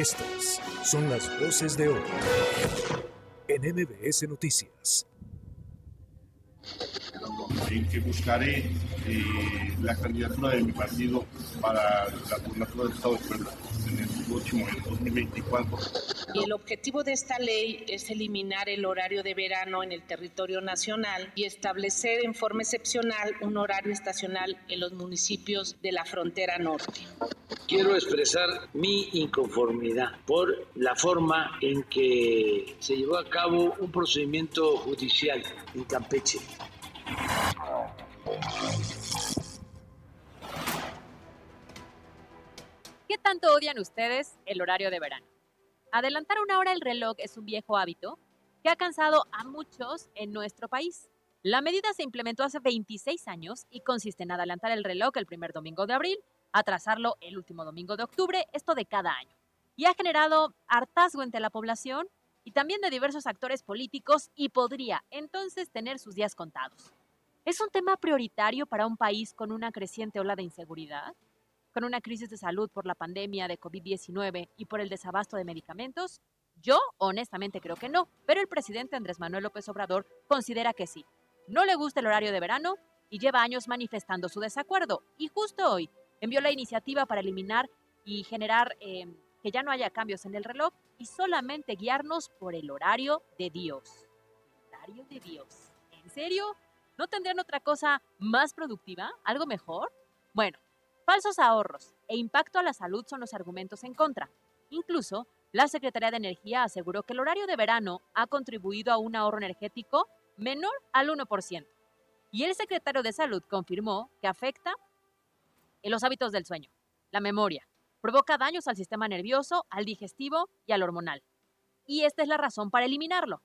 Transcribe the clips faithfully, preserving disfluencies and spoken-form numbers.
Estas son las voces de hoy en M B S Noticias. En que buscaré eh, la candidatura de mi partido para la gubernatura del Estado de Puebla en el próximo, en el dos mil veinticuatro. Y el objetivo de esta ley es eliminar el horario de verano en el territorio nacional y establecer en forma excepcional un horario estacional en los municipios de la frontera norte. Quiero expresar mi inconformidad por la forma en que se llevó a cabo un procedimiento judicial en Campeche. ¿Qué tanto odian ustedes el horario de verano? Adelantar una hora el reloj es un viejo hábito que ha cansado a muchos en nuestro país. La medida se implementó hace veintiséis años y consiste en adelantar el reloj el primer domingo de abril, atrasarlo el último domingo de octubre, esto de cada año. Y ha generado hartazgo entre la población y también de diversos actores políticos y podría entonces tener sus días contados. ¿Es un tema prioritario para un país con una creciente ola de inseguridad, con una crisis de salud por la pandemia de COVID diecinueve y por el desabasto de medicamentos? Yo honestamente creo que no, pero el presidente Andrés Manuel López Obrador considera que sí. No le gusta el horario de verano y lleva años manifestando su desacuerdo. Y justo hoy envió la iniciativa para eliminar y generar eh, que ya no haya cambios en el reloj y solamente guiarnos por el horario de Dios. ¿El horario de Dios? ¿En serio? ¿No tendrían otra cosa más productiva? ¿Algo mejor? Bueno, falsos ahorros e impacto a la salud son los argumentos en contra. Incluso, la Secretaría de Energía aseguró que el horario de verano ha contribuido a un ahorro energético menor al uno por ciento. Y el secretario de Salud confirmó que afecta en los hábitos del sueño, la memoria, provoca daños al sistema nervioso, al digestivo y al hormonal. Y esta es la razón para eliminarlo.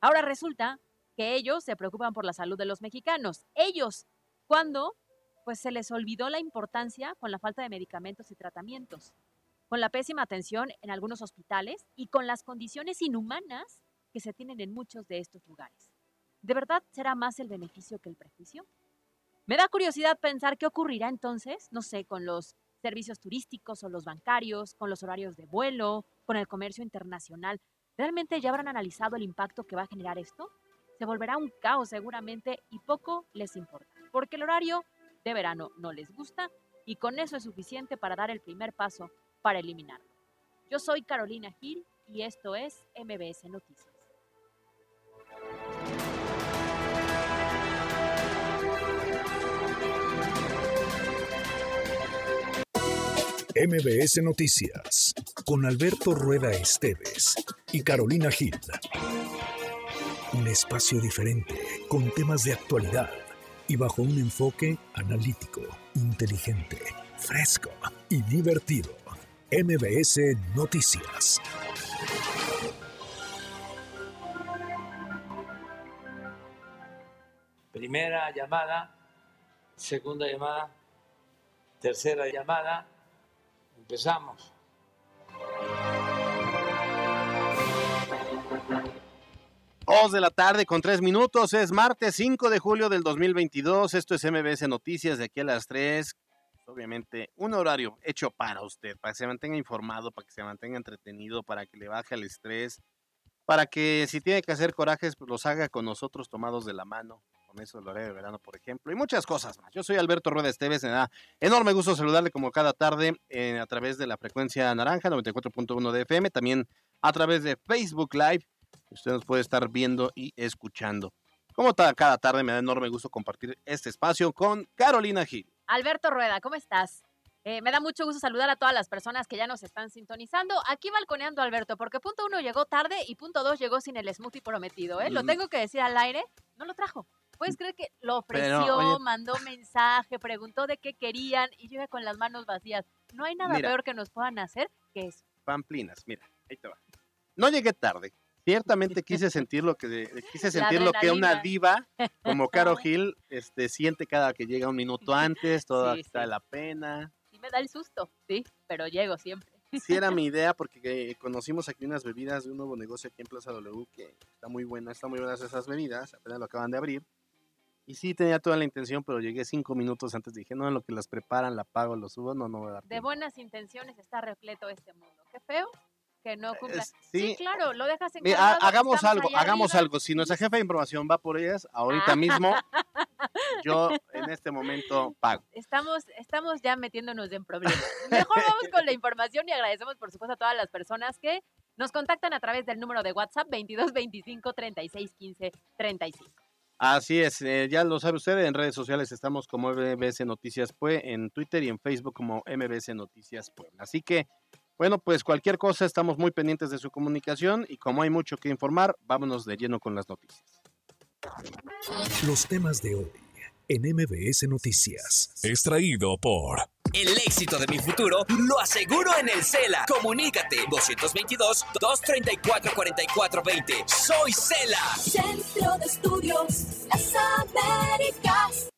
Ahora resulta que ellos se preocupan por la salud de los mexicanos. Ellos, cuando pues se les olvidó la importancia con la falta de medicamentos y tratamientos, con la pésima atención en algunos hospitales y con las condiciones inhumanas que se tienen en muchos de estos lugares. ¿De verdad será más el beneficio que el prejuicio? Me da curiosidad pensar qué ocurrirá entonces, no sé, con los servicios turísticos o los bancarios, con los horarios de vuelo, con el comercio internacional. ¿Realmente ya habrán analizado el impacto que va a generar esto? Se volverá un caos seguramente y poco les importa, porque el horario de verano no les gusta y con eso es suficiente para dar el primer paso para eliminarlo. Yo soy Carolina Gil y esto es M B S Noticias. M B S Noticias con Alberto Rueda Esteves y Carolina Gil. Un espacio diferente, con temas de actualidad y bajo un enfoque analítico, inteligente, fresco y divertido. M B S Noticias. Primera llamada, segunda llamada, tercera llamada. Empezamos. Dos de la tarde con tres minutos, es martes cinco de julio del dos mil veintidós, esto es M B S Noticias, de aquí a las tres, obviamente un horario hecho para usted, para que se mantenga informado, para que se mantenga entretenido, para que le baje el estrés, para que si tiene que hacer corajes, pues los haga con nosotros tomados de la mano, con eso el horario de verano, por ejemplo, y muchas cosas más. Yo soy Alberto Rueda Esteves, me da enorme gusto saludarle como cada tarde eh, a través de la frecuencia naranja, noventa y cuatro punto uno de F M, también a través de Facebook Live. Usted nos puede estar viendo y escuchando. Como ta- cada tarde me da enorme gusto compartir este espacio con Carolina Gil. Alberto Rueda, ¿cómo estás? Eh, me da mucho gusto saludar a todas las personas que ya nos están sintonizando. Aquí balconeando a Alberto, porque punto uno llegó tarde y punto dos llegó sin el smoothie prometido. ¿eh? Mm. Lo tengo que decir al aire, no lo trajo. ¿Puedes creer que lo ofreció, pero, oye, mandó mensaje, preguntó de qué querían y llega con las manos vacías? No hay nada mira, peor que nos puedan hacer que eso. Pamplinas, mira, ahí te va. No llegué tarde. Ciertamente quise sentir lo que quise sentir lo que una diva como Caro Gil este, siente cada que llega un minuto antes, toda sí, está sí. la pena. Sí me da el susto, sí, pero llego siempre. Sí era mi idea porque conocimos aquí unas bebidas de un nuevo negocio aquí en Plaza W que está muy buena, están muy buenas esas bebidas, apenas lo acaban de abrir. Y sí, tenía toda la intención, pero llegué cinco minutos antes. Dije, no, en lo que las preparan, la pago, lo subo, no, no voy a dar tiempo. De buenas intenciones está repleto este mundo. Qué feo que no cumpla. Eh, sí, sí, claro, lo dejas en mira, ha, Hagamos algo, hagamos arriba. algo. Si nuestra jefa de información va por ellas, ahorita ah. mismo, yo en este momento pago. Estamos, estamos ya metiéndonos en problemas. Mejor vamos con la información y agradecemos, por supuesto, a todas las personas que nos contactan a través del número de WhatsApp veintidós veinticinco treinta y seis quince treinta y cinco. Así es, eh, ya lo sabe usted, en redes sociales estamos como M B S Noticias Pue, en Twitter y en Facebook como M B S Noticias Pue. Así que, bueno, pues cualquier cosa, estamos muy pendientes de su comunicación y como hay mucho que informar, vámonos de lleno con las noticias. Los temas de hoy en M B S Noticias. Extraído por... El éxito de mi futuro lo aseguro en el Cela. Comunícate doscientos veintidós, doscientos treinta y cuatro, cuarenta y cuatro veinte. Soy Cela. Centro de Estudios Las Américas.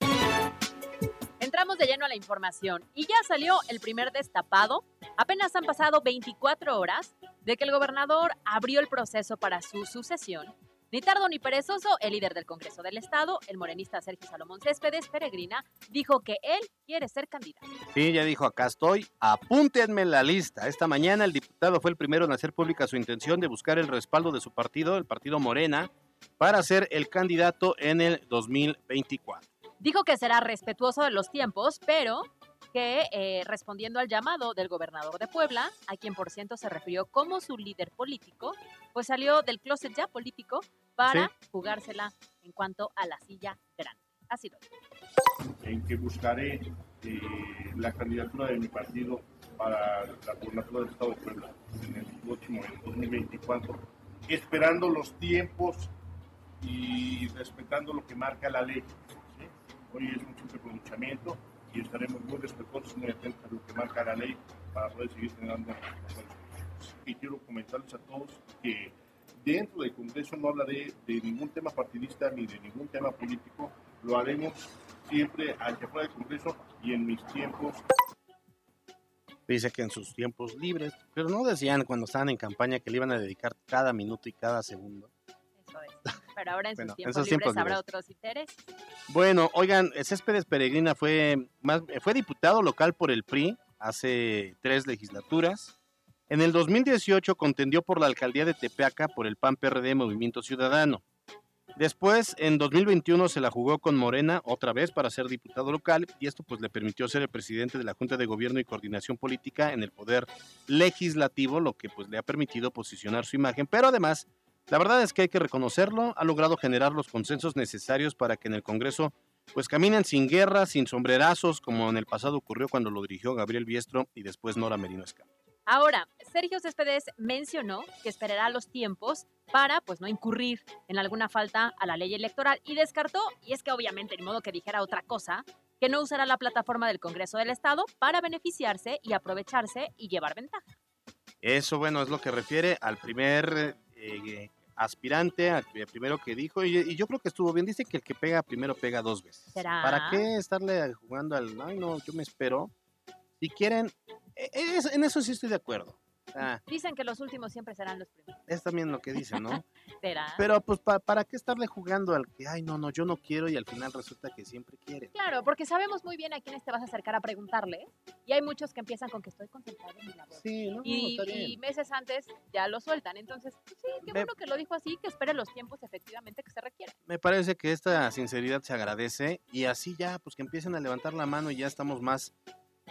Entramos de lleno a la información y ya salió el primer destapado. Apenas han pasado veinticuatro horas de que el gobernador abrió el proceso para su sucesión. Ni tardo ni perezoso, el líder del Congreso del Estado, el morenista Sergio Salomón Céspedes Peregrina, dijo que él quiere ser candidato. Sí, ya dijo, acá estoy, apúntenme en la lista. Esta mañana el diputado fue el primero en hacer pública su intención de buscar el respaldo de su partido, el partido Morena, para ser el candidato en el dos mil veinticuatro. Dijo que será respetuoso de los tiempos, pero que eh, respondiendo al llamado del gobernador de Puebla, a quien por cierto se refirió como su líder político, pues salió del closet ya político para sí. jugársela en cuanto a la silla grande. Así lo digo. En que buscaré eh, la candidatura de mi partido para la gubernatura del Estado de Puebla en el próximo dos mil veinticuatro, esperando los tiempos y respetando lo que marca la ley. ¿Sí? Hoy es un simple pronunciamiento y estaremos muy respetuosos y muy atentos a lo que marca la ley para poder seguir generando las. Y quiero comentarles a todos que dentro del Congreso no hablaré de ningún tema partidista ni de ningún tema político. Lo haremos siempre hacia fuera del Congreso y en mis tiempos. Dice que en sus tiempos libres, pero no decían cuando estaban en campaña que le iban a dedicar cada minuto y cada segundo. Eso es. Pero ahora en bueno, sus tiempos libres tiempos habrá libres. Otros intereses. Bueno, oigan, Céspedes Peregrina fue, más, fue diputado local por el P R I hace tres legislaturas. En el dos mil dieciocho contendió por la alcaldía de Tepeaca por el P A N, P R D, Movimiento Ciudadano. Después, en dos mil veintiuno se la jugó con Morena otra vez para ser diputado local y esto pues le permitió ser el presidente de la Junta de Gobierno y Coordinación Política en el Poder Legislativo, lo que pues le ha permitido posicionar su imagen, pero además, la verdad es que hay que reconocerlo, ha logrado generar los consensos necesarios para que en el Congreso pues caminen sin guerra, sin sombrerazos, como en el pasado ocurrió cuando lo dirigió Gabriel Biestro y después Nora Merino Escamilla. Ahora, Sergio Céspedes mencionó que esperará los tiempos para pues no incurrir en alguna falta a la ley electoral y descartó, y es que obviamente ni modo que dijera otra cosa, que no usará la plataforma del Congreso del Estado para beneficiarse y aprovecharse y llevar ventaja. Eso, bueno, es lo que refiere al primer eh, aspirante, al primero que dijo, y, y yo creo que estuvo bien. Dice que el que pega primero pega dos veces. ¿Será? ¿Para qué estarle jugando al, ay no, yo me espero? Si quieren, en eso sí estoy de acuerdo. Ah, dicen que los últimos siempre serán los primeros. Es también lo que dicen, ¿no? ¿Será? Pero pues pa, ¿para qué estarle jugando al que, ay, no, no, yo no quiero y al final resulta que siempre quiere? Claro, porque sabemos muy bien a quiénes te vas a acercar a preguntarle y hay muchos que empiezan con que estoy concentrado en mi labor. Sí, no, y, no, está bien. Y meses antes ya lo sueltan, entonces, pues, sí, qué bueno que lo dijo así, que espere los tiempos efectivamente que se requieren. Me parece que esta sinceridad se agradece y así ya, pues que empiecen a levantar la mano y ya estamos más...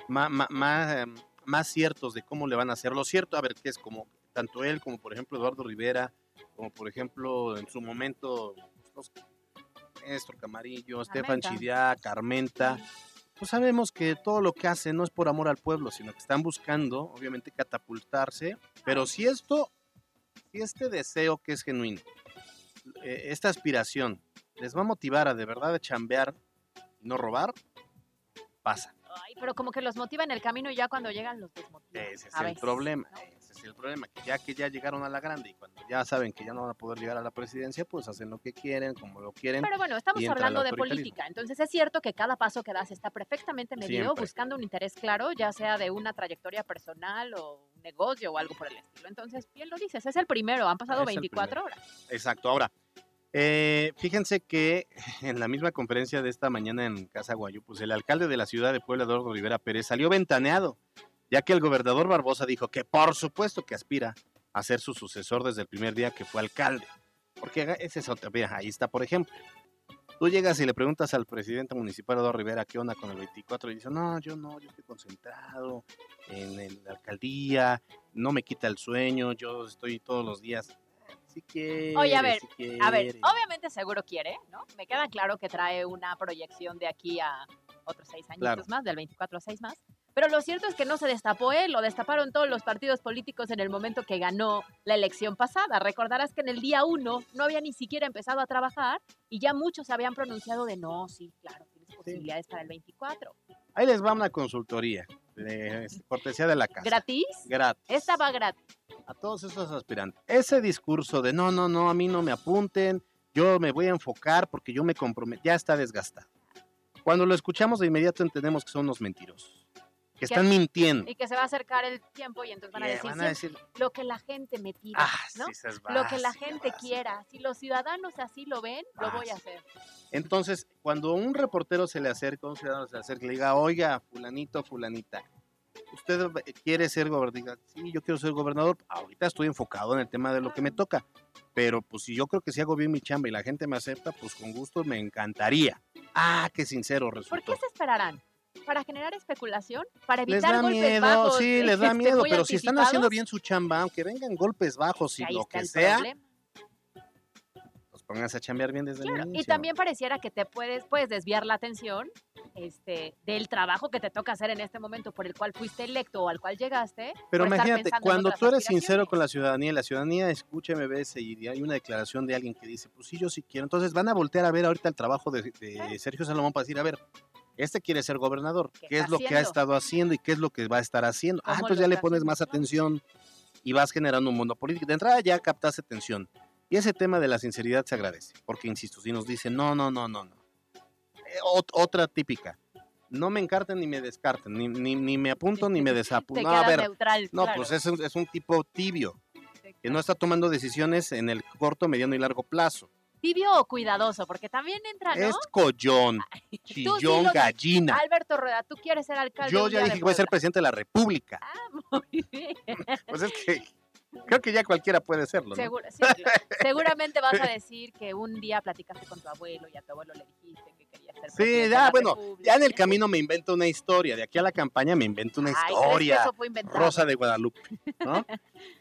Má, má, má, más ciertos de cómo le van a hacer. Lo cierto, a ver, que es como tanto él como por ejemplo Eduardo Rivera, como por ejemplo en su momento Néstor Camarillo, Estefan Chidiac, Armenta, pues sabemos que todo lo que hacen no es por amor al pueblo, sino que están buscando obviamente catapultarse, pero si esto, si este deseo que es genuino, eh, esta aspiración les va a motivar a de verdad a chambear y no robar, pasa. Ay, pero como que los motiva en el camino y ya cuando llegan los desmotivan. Ese es el veces, problema, ¿no? Ese es el problema, que ya que ya llegaron a la grande y cuando ya saben que ya no van a poder llegar a la presidencia, pues hacen lo que quieren, como lo quieren. Pero bueno, estamos hablando de política, entonces es cierto que cada paso que das está perfectamente medido, siempre buscando un interés claro, ya sea de una trayectoria personal o un negocio o algo por el estilo. Entonces, bien lo dices, es el primero, han pasado veinticuatro horas. Exacto, ahora... Eh, fíjense que en la misma conferencia de esta mañana en Casa Guayú, pues el alcalde de la ciudad de Puebla, Eduardo Rivera Pérez, salió ventaneado, ya que el gobernador Barbosa dijo que por supuesto que aspira a ser su sucesor desde el primer día que fue alcalde. Porque ese es otro, mira, ahí está, por ejemplo. Tú llegas y le preguntas al presidente municipal Eduardo Rivera qué onda con el veinticuatro y dice, no, yo no, yo estoy concentrado en la alcaldía, no me quita el sueño, yo estoy todos los días. Si quiere, Oye, a ver, si a ver, obviamente seguro quiere, ¿no? Me queda claro que trae una proyección de aquí a otros seis añitos claro. más, del veinticuatro a seis más. Pero lo cierto es que no se destapó él, lo destaparon todos los partidos políticos en el momento que ganó la elección pasada. Recordarás que en el día uno no había ni siquiera empezado a trabajar y ya muchos habían pronunciado de no, sí, claro, tienes posibilidades sí. para el veinticuatro. Ahí les va una consultoría, de cortesía de la casa. ¿Gratis? Gratis. Esta va gratis. A todos esos aspirantes. Ese discurso de no, no, no, a mí no me apunten, yo me voy a enfocar porque yo me comprometo, ya está desgastado. Cuando lo escuchamos de inmediato entendemos que son unos mentirosos. Que, que están mintiendo. Y que se va a acercar el tiempo y entonces van a, yeah, decir, van a decir lo que la gente me tira, ah, ¿no? Sí, se va, lo que la gente va, quiera. Si los ciudadanos así lo ven, va, lo voy a hacer. Entonces, cuando un reportero se le acerca, un ciudadano se le acerca, le diga, oiga, fulanito, fulanita, ¿usted quiere ser gobernador? Sí, yo quiero ser gobernador. Ahorita estoy enfocado en el tema de lo que me toca. Pero pues si yo creo que si hago bien mi chamba y la gente me acepta, pues con gusto me encantaría. Ah, qué sincero resultó. ¿Por qué se esperarán? ¿Para generar especulación? ¿Para evitar golpes miedo, bajos? Sí, les da miedo, pero si están haciendo bien su chamba, aunque vengan golpes bajos y lo que sea, problema. Los pongas a chambear bien desde claro, el inicio. Y también pareciera que te puedes, puedes desviar la atención este, del trabajo que te toca hacer en este momento, por el cual fuiste electo o al cual llegaste. Pero imagínate, cuando tú eres sincero con la ciudadanía, la ciudadanía escucha M B S y hay una declaración de alguien que dice, pues sí, yo sí quiero. Entonces van a voltear a ver ahorita el trabajo de, de ¿Eh? Sergio Salomón para decir, a ver, este quiere ser gobernador, qué, ¿qué es lo haciendo? Que ha estado haciendo y qué es lo que va a estar haciendo. Ah, entonces ya le pones más atención y vas generando un mundo político. De entrada ya captaste atención. Y ese tema de la sinceridad se agradece, porque insisto, si nos dicen no, no, no, no, no. Eh, otra típica, no me encarten ni me descarten, ni, ni, ni me apunto sí, ni me desapunto. No, a ver, neutral, no, claro. Pues es un, es un tipo tibio, sí, claro. Que no está tomando decisiones en el corto, mediano y largo plazo. Tibio o cuidadoso, porque también entra, ¿no? Es collón, chillón, sí lo, gallina. Alberto Rueda, tú quieres ser alcalde. Yo ya dije que voy a ser presidente de la República. Ah, muy bien. Pues es que creo que ya cualquiera puede serlo, ¿no? Seguro, sí, claro. Seguramente vas a decir que un día platicaste con tu abuelo y a tu abuelo le dijiste que querías ser presidente. Sí, ya, de la bueno, República. Ya en el camino me invento una historia. De aquí a la campaña me invento una Ay, historia. ¿Crees que eso fue inventado? Rosa de Guadalupe, ¿no?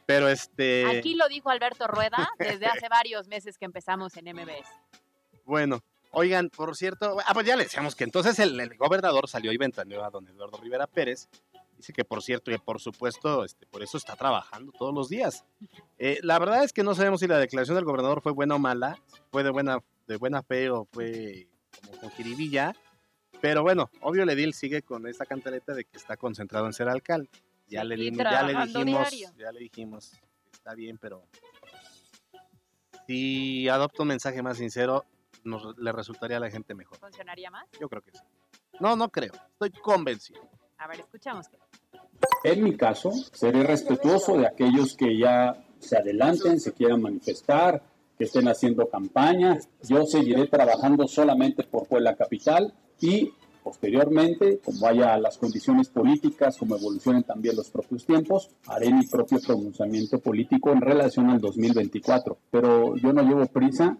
Pero este... Aquí lo dijo Alberto Rueda desde hace varios meses que empezamos en M B S. Bueno, oigan, por cierto, ah, pues ya le decíamos que entonces el, el gobernador salió y ventaneó a don Eduardo Rivera Pérez. Dice que por cierto, que por supuesto, este, por eso está trabajando todos los días. Eh, la verdad es que no sabemos si la declaración del gobernador fue buena o mala, fue de buena, de buena fe o fue como con jiribilla, pero bueno, obvio Ledil sigue con esta cantaleta de que está concentrado en ser alcalde. Ya, sí, le, dimos, ya le dijimos, diario. ya le dijimos, está bien, pero si adopta un mensaje más sincero, nos, le resultaría a la gente mejor. ¿Funcionaría más? Yo creo que sí. No, no creo, estoy convencido. A ver, escuchamos. En mi caso, seré respetuoso de aquellos que ya se adelanten, se quieran manifestar, que estén haciendo campaña. Yo seguiré trabajando solamente por Puebla Capital y posteriormente, como haya las condiciones políticas, como evolucionen también los propios tiempos, haré mi propio pronunciamiento político en relación al dos mil veinticuatro. Pero yo no llevo prisa.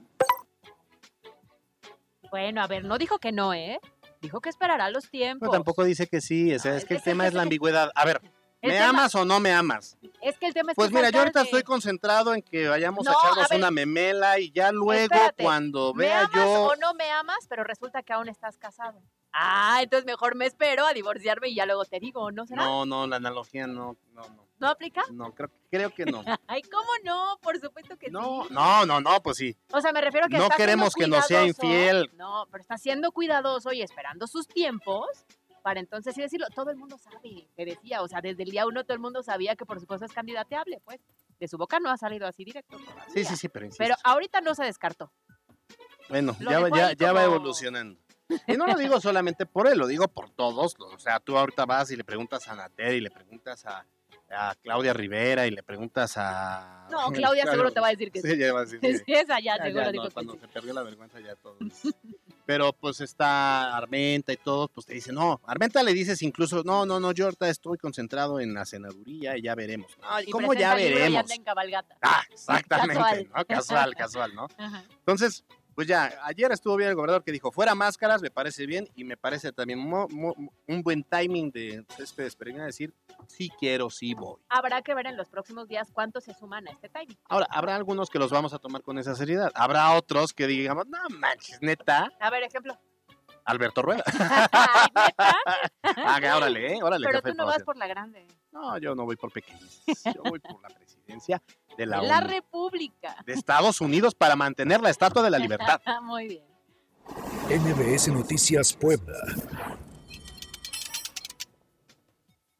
Bueno, a ver, no dijo que no, ¿eh? Dijo que esperará los tiempos. Pero tampoco dice que sí, o sea, no, es, es que el tema es la ambigüedad. A ver, ¿me tema, amas o no me amas? Es que el tema es pues que mira, yo ahorita estoy concentrado en que vayamos no, a echarnos a una memela y ya luego espérate, cuando vea yo... ¿me amas yo... o no me amas? Pero resulta que aún estás casado. Ah, entonces mejor me espero a divorciarme y ya luego te digo, ¿no será? No, no, la analogía no, no, no. ¿No aplica? No, creo, creo que no. Ay, ¿cómo no? Por supuesto que no, sí. No, no, no, pues sí. O sea, me refiero a que no está queremos que no sea infiel. No, pero está siendo cuidadoso y esperando sus tiempos para entonces sí decirlo. Todo el mundo sabe, te decía, o sea, desde el día uno todo el mundo sabía que por supuesto es candidateable, pues. De su boca no ha salido así directo. Todavía. Sí, sí, sí, pero insisto. Pero ahorita no se descartó. Bueno, ya, ya, ya como... va evolucionando. Y no lo digo solamente por él, lo digo por todos. O sea, tú ahorita vas y le preguntas a Nater y le preguntas a a Claudia Rivera y le preguntas a... No, Claudia claro, seguro te va a decir que sí. Sí, ya va a decir que sí. Esa ya, ya seguro ya, digo no, cuando sí. Se perdió la vergüenza ya todo. Pero pues está Armenta y todos, pues te dicen, no, Armenta le dices incluso, no, no, no, yo ahorita estoy concentrado en la senaduría y ya veremos. Ay, y ¿cómo ya veremos? Ya en cabalgata. Ah, exactamente, casual, ¿no? Casual, casual, ¿no? Ajá. Entonces... Pues ya, ayer estuvo bien el gobernador que dijo, fuera máscaras, me parece bien, y me parece también mo, mo, un buen timing de Céspedes Peregrina decir, sí quiero, sí voy. Habrá que ver en los próximos días cuántos se suman a este timing. Ahora, habrá algunos que los vamos a tomar con esa seriedad, habrá otros que digamos, no manches, neta. A ver, ejemplo. Alberto Rueda. Ay, ¿neta? Ah, órale, ¿eh? Órale. Pero tú no vas por la grande. No, yo no voy por pequeños, yo voy por la presidencia de la, la ONU, República de Estados Unidos para mantener la Estatua de la Libertad. Muy bien. M B S Noticias Puebla.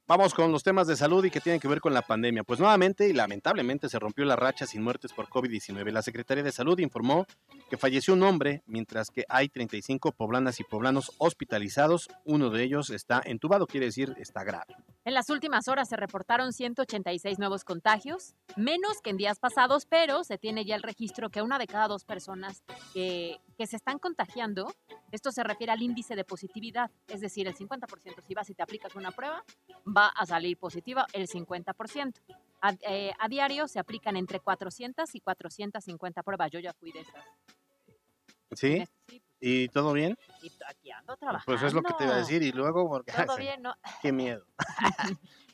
Vamos con los temas de salud y que tienen que ver con la pandemia. Pues nuevamente y lamentablemente se rompió la racha sin muertes por COVID diecinueve. La Secretaría de Salud informó que falleció un hombre, mientras que hay treinta y cinco poblanas y poblanos hospitalizados. Uno de ellos está entubado, quiere decir está grave. En las últimas horas se reportaron ciento ochenta y seis nuevos contagios, menos que en días pasados, pero se tiene ya el registro que una de cada dos personas que, que se están contagiando, esto se refiere al índice de positividad, es decir, el cincuenta por ciento si vas y te aplicas una prueba, va a salir positiva el cincuenta por ciento. A, eh, a diario se aplican entre cuatrocientas y cuatrocientas cincuenta pruebas. Yo ya fui de esas. ¿Sí? Sí. ¿Y todo bien? Y aquí ando trabajando. Pues es lo que te iba a decir. Y luego, porque todo bien, ¿no? Qué miedo.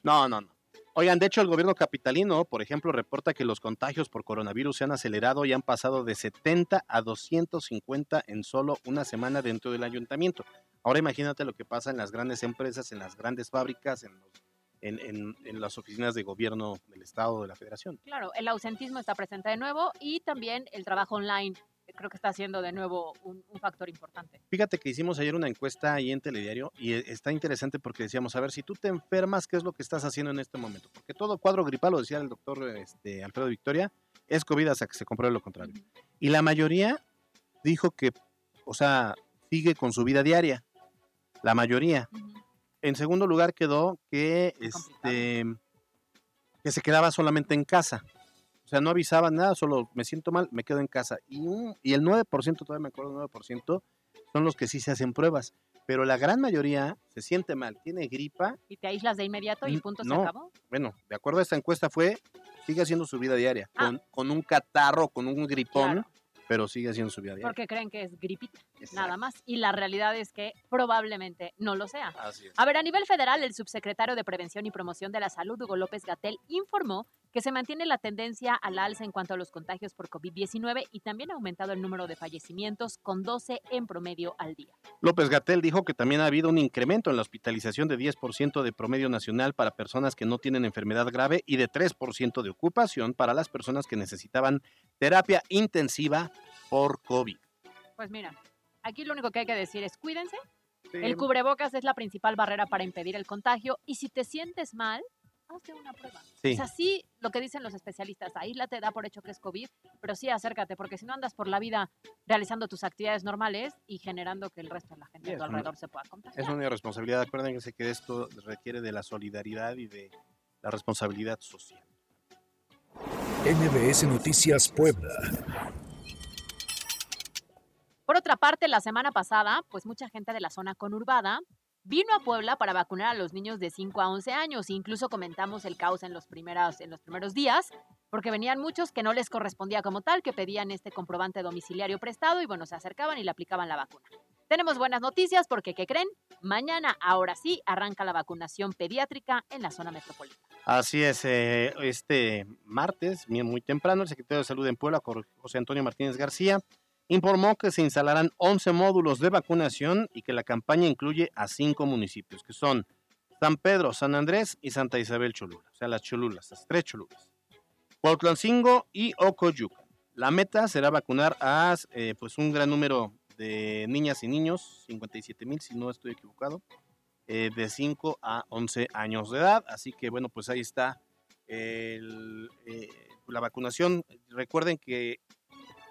No, no, no. Oigan, de hecho, el gobierno capitalino, por ejemplo, reporta que los contagios por coronavirus se han acelerado y han pasado de setenta a doscientos cincuenta en solo una semana dentro del ayuntamiento. Ahora imagínate lo que pasa en las grandes empresas, en las grandes fábricas, en los En, en, en las oficinas de gobierno del Estado, de la Federación. Claro, el ausentismo está presente de nuevo y también el trabajo online, creo que está siendo de nuevo un, un factor importante. Fíjate que hicimos ayer una encuesta ahí en Telediario y está interesante porque decíamos, a ver, si tú te enfermas, ¿qué es lo que estás haciendo en este momento? Porque todo cuadro gripal, lo decía el doctor este, Alfredo Victoria, es COVID hasta que se compruebe lo contrario. Uh-huh. Y la mayoría dijo que, o sea, sigue con su vida diaria, la mayoría. Uh-huh. En segundo lugar quedó que, este, que se quedaba solamente en casa. O sea, no avisaba nada, solo me siento mal, me quedo en casa. Y, un, y el nueve por ciento, todavía me acuerdo, el nueve por ciento son los que sí se hacen pruebas. Pero la gran mayoría se siente mal, tiene gripa. ¿Y te aíslas de inmediato y punto no, se acabó? Bueno, de acuerdo a esta encuesta fue, sigue haciendo su vida diaria. Ah. Con, con un catarro, con un gripón. Claro. Pero sigue siendo su vida diaria. Porque creen que es gripita, exacto, nada más. Y la realidad es que probablemente no lo sea. Así es. A ver, a nivel federal, el subsecretario de Prevención y Promoción de la Salud, Hugo López-Gatell, informó que se mantiene la tendencia al alza en cuanto a los contagios por COVID diecinueve y también ha aumentado el número de fallecimientos con doce en promedio al día. López-Gatell dijo que también ha habido un incremento en la hospitalización de diez por ciento de promedio nacional para personas que no tienen enfermedad grave y de tres por ciento de ocupación para las personas que necesitaban terapia intensiva por COVID. Pues mira, aquí lo único que hay que decir es cuídense. Sí. El cubrebocas es la principal barrera para impedir el contagio y si te sientes mal, hazte una prueba. Sí. O sea, sí, lo que dicen los especialistas, aíslate, da por hecho que es COVID, pero sí acércate, porque si no andas por la vida realizando tus actividades normales y generando que el resto de la gente sí, de tu alrededor una, se pueda contagiar. Es una irresponsabilidad, acuérdense que esto requiere de la solidaridad y de la responsabilidad social. M B S Noticias Puebla. Por otra parte, la semana pasada, pues mucha gente de la zona conurbada vino a Puebla para vacunar a los niños de cinco a once años. Incluso comentamos el caos en los, primeros, en los primeros días, porque venían muchos que no les correspondía como tal, que pedían este comprobante domiciliario prestado y bueno, se acercaban y le aplicaban la vacuna. Tenemos buenas noticias porque, ¿qué creen? Mañana, ahora sí, arranca la vacunación pediátrica en la zona metropolitana. Así es, eh, este martes, muy temprano, el secretario de Salud en Puebla, José Antonio Martínez García, informó que se instalarán once módulos de vacunación y que la campaña incluye a cinco municipios, que son San Pedro, San Andrés y Santa Isabel Cholula, o sea, las Cholulas, las tres Cholulas, Cuautlancingo y Ocoyucan. La meta será vacunar a eh, pues un gran número de niñas y niños, cincuenta y siete mil, si no estoy equivocado, eh, de cinco a once años de edad. Así que, bueno, pues ahí está el, eh, la vacunación. Recuerden que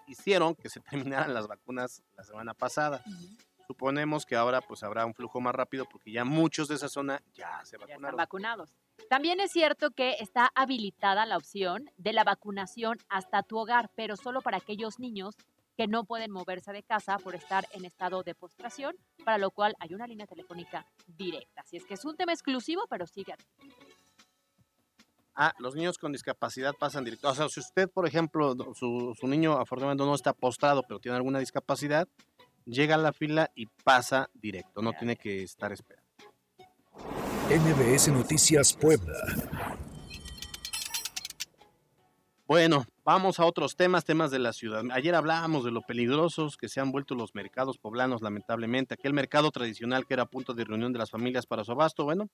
hicieron que se terminaran las vacunas la semana pasada. Uh-huh. Suponemos que ahora pues habrá un flujo más rápido porque ya muchos de esa zona ya se vacunaron. Ya están vacunados. También es cierto que está habilitada la opción de la vacunación hasta tu hogar, pero solo para aquellos niños que no pueden moverse de casa por estar en estado de postración, para lo cual hay una línea telefónica directa. Así es que es un tema exclusivo, pero sigue aquí. Ah, los niños con discapacidad pasan directo. O sea, si usted, por ejemplo, su, su niño afortunadamente no está postrado, pero tiene alguna discapacidad, llega a la fila y pasa directo, no tiene que estar esperando. M B S Noticias Puebla. Bueno, vamos a otros temas, temas de la ciudad. Ayer hablábamos de lo peligrosos que se han vuelto los mercados poblanos, lamentablemente. Aquel mercado tradicional que era punto de reunión de las familias para su abasto, bueno,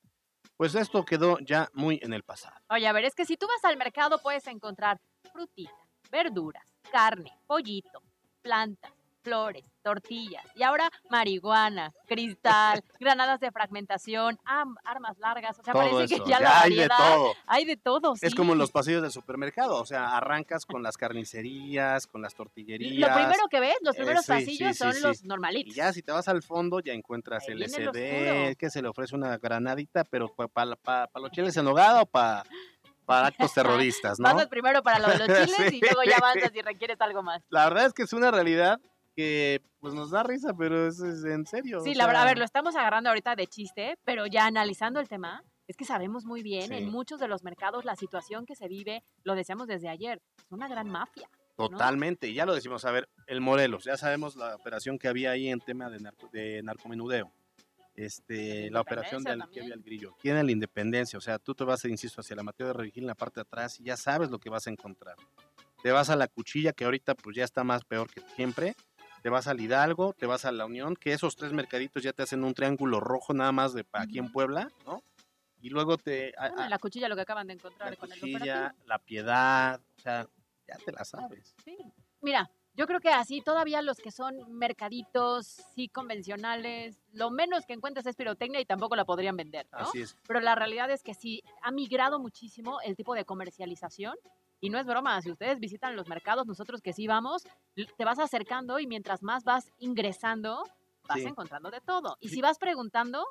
pues esto quedó ya muy en el pasado. Oye, a ver, es que si tú vas al mercado puedes encontrar frutita, verduras, carne, pollito, plantas, flores, tortillas y ahora marihuana, cristal, granadas de fragmentación, armas largas, o sea, todo parece eso, que ya, ya la variedad, hay de todo. Hay de todo, sí. Es como los pasillos del supermercado, o sea, arrancas con las carnicerías, con las tortillerías. Lo primero que ves, los primeros eh, sí, pasillos sí, sí, son sí, los sí. normalitos. Y ya si te vas al fondo ya encuentras ahí el L C D, que se le ofrece una granadita, pero para pa, pa, pa los chiles en nogada o para... para actos terroristas, ¿no? Pasas primero para lo de los chiles sí. y luego ya avanzas y requieres algo más. La verdad es que es una realidad que pues nos da risa, pero es, es en serio. Sí, la verdad, a ver, lo estamos agarrando ahorita de chiste, pero ya analizando el tema, es que sabemos muy bien, sí. en muchos de los mercados la situación que se vive, lo decíamos desde ayer, es una gran mafia. Totalmente, ¿no? Y ya lo decimos, a ver, el Morelos, ya sabemos la operación que había ahí en tema de, narco, de narcomenudeo. Este, la operación del que había el grillo. Aquí en la Independencia, o sea, tú te vas, insisto, hacia la materia de religión en la parte de atrás y ya sabes lo que vas a encontrar. Te vas a la Cuchilla, que ahorita pues ya está más peor que siempre. Te vas al Hidalgo, te vas a la Unión, que esos tres mercaditos ya te hacen un triángulo rojo nada más de aquí en Puebla, ¿no? Y luego te... Ah, a, a, la Cuchilla, lo que acaban de encontrar. La con Cuchilla, el la Piedad, o sea, ya te la sabes. Sí, mira. Yo creo que así todavía los que son mercaditos, sí, convencionales, lo menos que encuentras es pirotecnia y tampoco la podrían vender, ¿no? Así es. Pero la realidad es que sí, ha migrado muchísimo el tipo de comercialización y no es broma, si ustedes visitan los mercados, nosotros que sí vamos, te vas acercando y mientras más vas ingresando, vas sí. encontrando de todo. Y sí. si vas preguntando,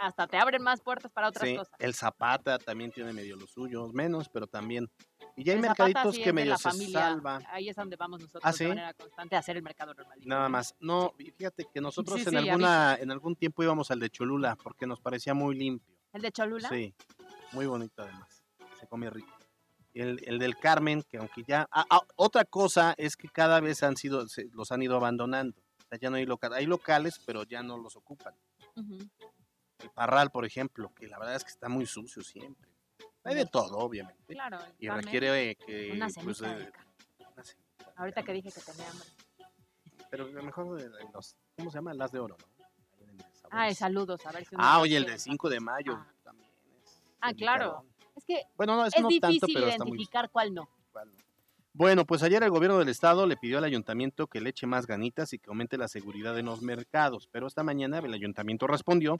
hasta te abren más puertas para otras sí. cosas. El Zapata también tiene medio los suyos, menos, pero también... Y ya hay el mercaditos Zapata, sí, que medio se salva. Ahí es donde vamos nosotros ¿Ah, sí? de manera constante a hacer el mercado normal. Nada más. No, sí. fíjate que nosotros sí, en, sí, alguna, en algún tiempo íbamos al de Cholula porque nos parecía muy limpio. ¿El de Cholula? Sí, muy bonito además. Se come rico. El, el del Carmen, que aunque ya... Ah, ah, otra cosa es que cada vez han sido se, los han ido abandonando. O sea, ya no hay locales. Hay locales, pero ya no los ocupan. Uh-huh. El Parral, por ejemplo, que la verdad es que está muy sucio siempre. Hay de todo, obviamente. Claro. Y también requiere eh, que... Una pues, eh, una ahorita que dije que tenía hambre. Pero lo mejor de los... ¿Cómo se llama? Las de oro, ¿no? Ah, el saludos. A ver si ah, oye, el del cinco de mayo ah. también. Es ah, delicado. Claro. Es que bueno, no, es, es no difícil tanto, pero identificar muy... cuál no. Cuál no. Bueno, pues ayer el gobierno del estado le pidió al ayuntamiento que le eche más ganitas y que aumente la seguridad en los mercados. Pero esta mañana el ayuntamiento respondió.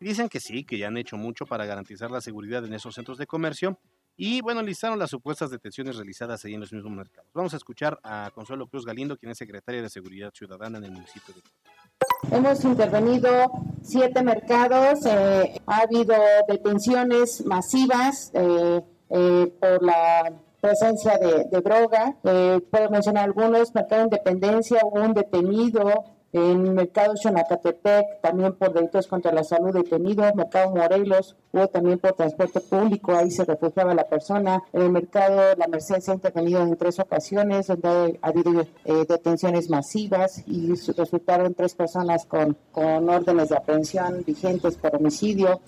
Dicen que sí, que ya han hecho mucho para garantizar la seguridad en esos centros de comercio y, bueno, listaron las supuestas detenciones realizadas ahí en los mismos mercados. Vamos a escuchar a Consuelo Cruz Galindo, quien es secretaria de Seguridad Ciudadana en el municipio de Puebla. Hemos intervenido siete mercados, eh, ha habido detenciones masivas eh, eh, por la presencia de, de droga. Eh, puedo mencionar algunos, Mercado Independencia, hubo un detenido. En Mercado Xonacatepec, también por delitos contra la salud detenidos, Mercado Morelos, hubo también por transporte público, ahí se refugiaba la persona. En el Mercado La Merced se ha intervenido en tres ocasiones, donde ha habido eh, detenciones masivas y resultaron tres personas con, con órdenes de aprehensión vigentes por homicidio.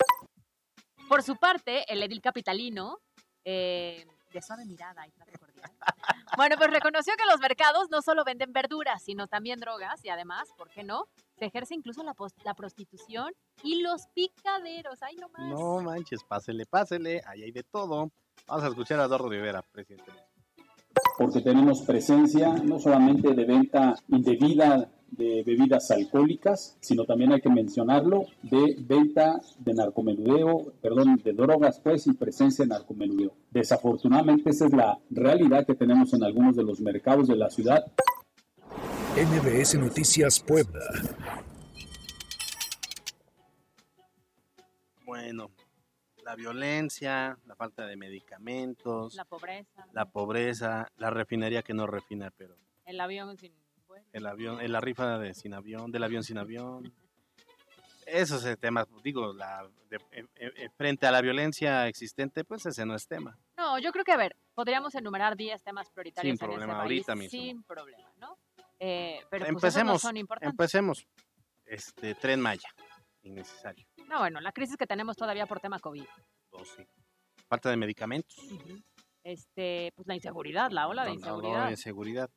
Por su parte, el edil capitalino, eh, de suave mirada y trato cordial, bueno, pues reconoció que los mercados no solo venden verduras, sino también drogas y además, ¿por qué no? Se ejerce incluso la, post- la prostitución y los picaderos. ¡Ay, no más! No manches, pásele, pásele, ahí hay de todo. Vamos a escuchar a Eduardo Rivera, presidente. Porque tenemos presencia no solamente de venta indebida de bebidas alcohólicas, sino también hay que mencionarlo, de venta de narcomenudeo, perdón, de drogas pues y presencia de narcomenudeo. Desafortunadamente esa es la realidad que tenemos en algunos de los mercados de la ciudad. M B S Noticias Puebla. Bueno, la violencia, la falta de medicamentos, la pobreza, la pobreza, la refinería que no refina, pero el avión sin vuelo, el avión, la rifa de sin avión, del avión sin avión. Esos temas, digo, la, de, de, de, frente a la violencia existente, pues ese no es tema. No, yo creo que, a ver, podríamos enumerar diez temas prioritarios sin en problema, este ahorita país, mismo. Sin problema, ¿no? Eh, pero empecemos, pues no son importantes. Empecemos, este, Tren Maya, innecesario. No, bueno, la crisis que tenemos todavía por tema COVID. Oh, sí. Falta de medicamentos. Uh-huh. Este, pues la inseguridad, la ola no, de inseguridad. La ola de inseguridad.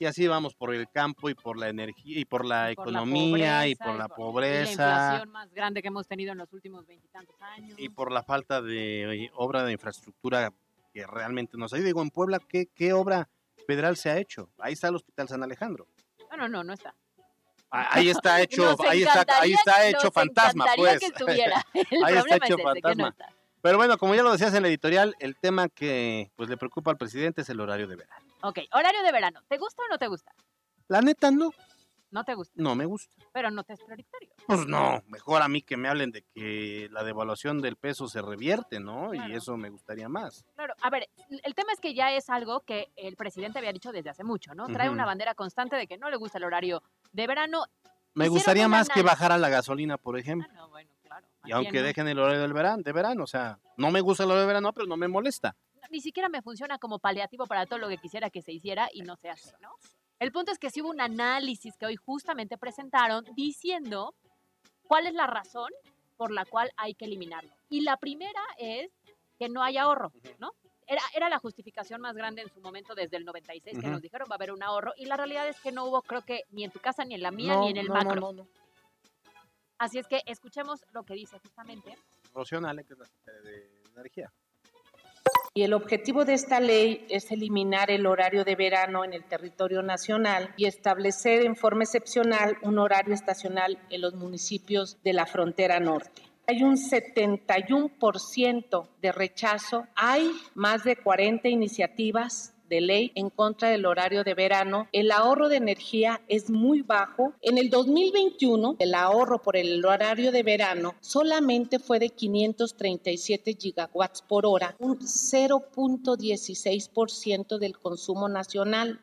Y así vamos por el campo y por la energía y por la y por economía la pobreza, y por la y por, pobreza. Y la inflación más grande que hemos tenido en los últimos veintitantos años. Y por la falta de obra de infraestructura que realmente nos ayuda. Digo, en Puebla, ¿qué, qué obra federal se ha hecho? Ahí está el Hospital San Alejandro. No, no, no, no está. Ahí está hecho, ahí está, ahí está hecho fantasma, pues. Que estuviera. El ahí está hecho es fantasma. No está. Pero bueno, como ya lo decías en la editorial, el tema que pues le preocupa al presidente es el horario de verano. Ok, horario de verano. ¿Te gusta o no te gusta? La neta, no. ¿No te gusta? No me gusta. Pero no te es prioritario. Pues no, mejor a mí que me hablen de que la devaluación del peso se revierte, ¿no? Claro. Y eso me gustaría más. Claro, a ver, el tema es que ya es algo que el presidente había dicho desde hace mucho, ¿no? Trae uh-huh. una bandera constante de que no le gusta el horario de verano. Me Hicieron gustaría más análisis. Que bajara la gasolina, por ejemplo. Ah, no, bueno, claro. Y aunque no. dejen el horario del verano, de verano, o sea, no me gusta el horario de verano, pero no me molesta. Ni siquiera me funciona como paliativo para todo lo que quisiera que se hiciera y no se hace, ¿no? El punto es que sí hubo un análisis que hoy justamente presentaron diciendo cuál es la razón por la cual hay que eliminarlo. Y la primera es que no hay ahorro, ¿no? Era, era la justificación más grande en su momento desde el noventa y seis uh-huh. que nos dijeron va a haber un ahorro y la realidad es que no hubo, creo que ni en tu casa, ni en la mía, no, ni en el no, macro. No, no, no. Así es que escuchemos lo que dice justamente Rocío Nale, que es la Secretaría de Energía. Y el objetivo de esta ley es eliminar el horario de verano en el territorio nacional y establecer en forma excepcional un horario estacional en los municipios de la frontera norte. Hay un setenta y uno por ciento de rechazo, hay más de cuarenta iniciativas de ley en contra del horario de verano, el ahorro de energía es muy bajo. En el dos mil veintiuno, el ahorro por el horario de verano solamente fue de quinientos treinta y siete gigawatts por hora, un cero punto dieciséis por ciento del consumo nacional.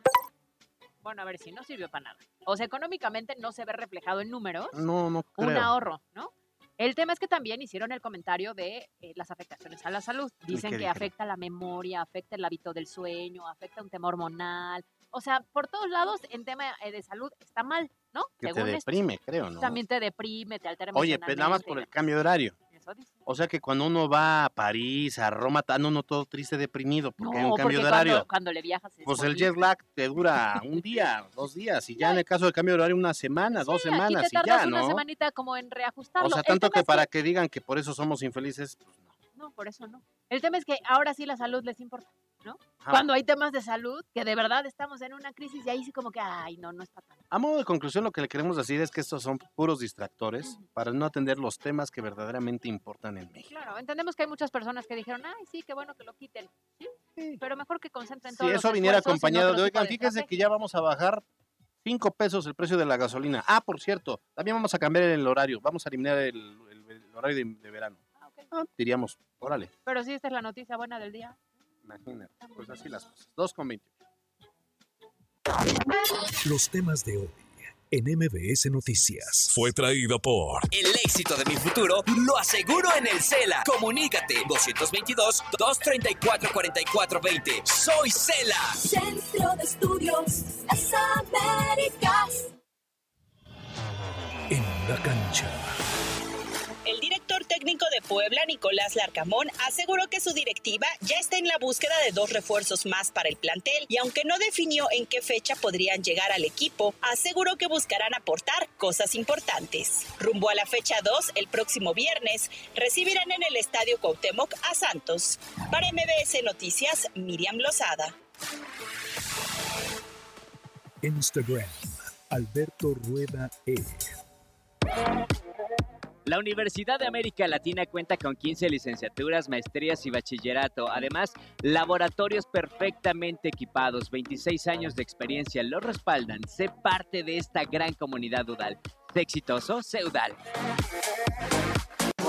Bueno, a ver, si no sirvió para nada. O sea, económicamente no se ve reflejado en números. No, no creo. Un ahorro, ¿no? El tema es que también hicieron el comentario de eh, las afectaciones a la salud. Dicen que afecta la memoria, afecta el hábito del sueño, afecta un tema hormonal. O sea, por todos lados, en tema de salud está mal, ¿no? Que te deprime, creo, ¿no? También te deprime, te altera emocionalmente. Oye, pues nada más por el cambio de horario. Eso dice. O sea que cuando uno va a París, a Roma, no, no todo triste, deprimido, porque no, hay un cambio de horario. Cuando, cuando le viajas. Pues el jet lag te dura un día, dos días, y ya no, en el caso del cambio de horario, una semana, sí, dos semanas, y ya, ¿no? Una semanita como en reajustarlo. O sea, tanto que para que... que digan que por eso somos infelices, pues no. No, por eso no. El tema es que ahora sí la salud les importa, ¿no? Ajá. Cuando hay temas de salud, que de verdad estamos en una crisis, y ahí sí como que, ay, no, no está tan. A modo de conclusión, lo que le queremos decir es que estos son puros distractores uh-huh. para no atender los temas que verdaderamente importan en México. Claro, entendemos que hay muchas personas que dijeron, ay, sí, qué bueno que lo quiten, ¿sí? Sí. Pero mejor que concentren sí, todo. Si eso viniera acompañado de, oigan, fíjense que ya vamos a bajar cinco pesos el precio de la gasolina. Ah, por cierto, también vamos a cambiar el horario, vamos a eliminar el, el, el horario de, de verano. Ah, diríamos, órale. Pero sí, esta es la noticia buena del día. Imagínate, pues así las cosas. dos con veintiocho. Los temas de hoy en M B S Noticias. Fue traído por... El éxito de mi futuro lo aseguro en el Cela. Comunícate doscientos veintidós, doscientos treinta y cuatro, cuarenta y cuatro veinte. Soy Cela. Centro de Estudios las Américas. En la cancha. El director técnico de Puebla, Nicolás Larcamón, aseguró que su directiva ya está en la búsqueda de dos refuerzos más para el plantel y aunque no definió en qué fecha podrían llegar al equipo, aseguró que buscarán aportar cosas importantes. Rumbo a la fecha dos, el próximo viernes, recibirán en el Estadio Cuauhtémoc a Santos. Para M B S Noticias, Miriam Lozada. Instagram, Alberto Rueda E. La Universidad de América Latina cuenta con quince licenciaturas, maestrías y bachillerato. Además, laboratorios perfectamente equipados, veintiséis años de experiencia lo respaldan. Sé parte de esta gran comunidad UDAL. Sé exitoso, sé UDAL.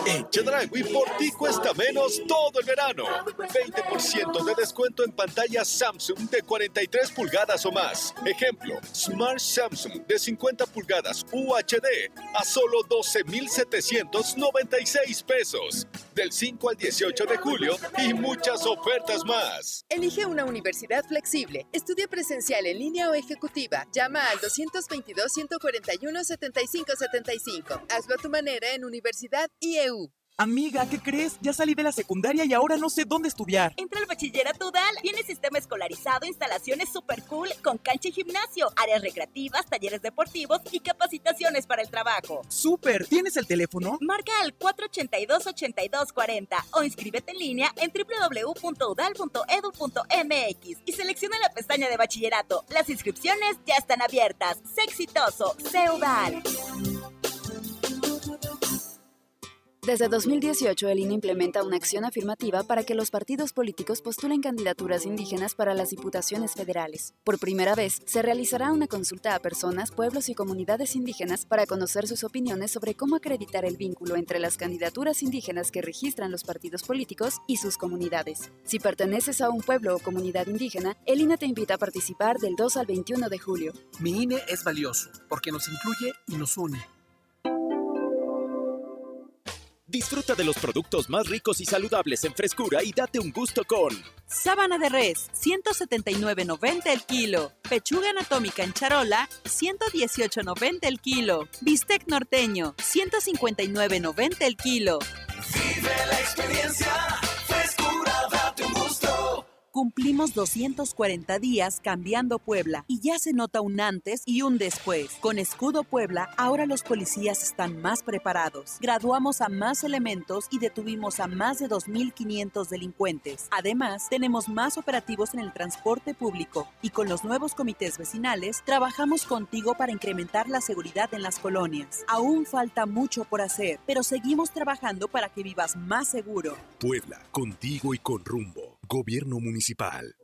En Chedragui por ti cuesta menos todo el verano. veinte por ciento de descuento en pantallas Samsung de cuarenta y tres pulgadas o más. Ejemplo, Smart Samsung de cincuenta pulgadas U H D a solo doce mil setecientos noventa y seis pesos. Del cinco al dieciocho de julio y muchas ofertas más. Elige una universidad flexible. Estudia presencial, en línea o ejecutiva. Llama al doscientos veintidós, ciento cuarenta y uno, setenta y cinco setenta y cinco. Hazlo a tu manera en Universidad I E U. Amiga, ¿qué crees? Ya salí de la secundaria y ahora no sé dónde estudiar. Entra al bachillerato U D A L. Tiene sistema escolarizado, instalaciones super cool, con cancha y gimnasio, áreas recreativas, talleres deportivos y capacitaciones para el trabajo. ¡Súper! ¿Tienes el teléfono? Marca al cuatro ochenta y dos, ochenta y dos cuarenta o inscríbete en línea en doble u doble u doble u punto u d a l punto e d u punto m x y selecciona la pestaña de bachillerato. Las inscripciones ya están abiertas. ¡Sé exitoso! ¡Sé U D A L! Desde dos mil dieciocho, el I N E implementa una acción afirmativa para que los partidos políticos postulen candidaturas indígenas para las diputaciones federales. Por primera vez, se realizará una consulta a personas, pueblos y comunidades indígenas para conocer sus opiniones sobre cómo acreditar el vínculo entre las candidaturas indígenas que registran los partidos políticos y sus comunidades. Si perteneces a un pueblo o comunidad indígena, el I N E te invita a participar del dos al veintiuno de julio. Mi I N E es valioso porque nos incluye y nos une. Disfruta de los productos más ricos y saludables en frescura y date un gusto con sábana de res, ciento setenta y nueve noventa el kilo. Pechuga anatómica en charola, ciento dieciocho noventa el kilo. Bistec norteño, ciento cincuenta y nueve noventa el kilo. Vive la experiencia, frescura, date un gusto. Cumplimos doscientos cuarenta días cambiando Puebla y ya se nota un antes y un después. Con Escudo Puebla, ahora los policías están más preparados. Graduamos a más elementos y detuvimos a más de dos mil quinientos delincuentes. Además, tenemos más operativos en el transporte público y con los nuevos comités vecinales trabajamos contigo para incrementar la seguridad en las colonias. Aún falta mucho por hacer, pero seguimos trabajando para que vivas más seguro. Puebla, contigo y con rumbo. Gobierno Municipal.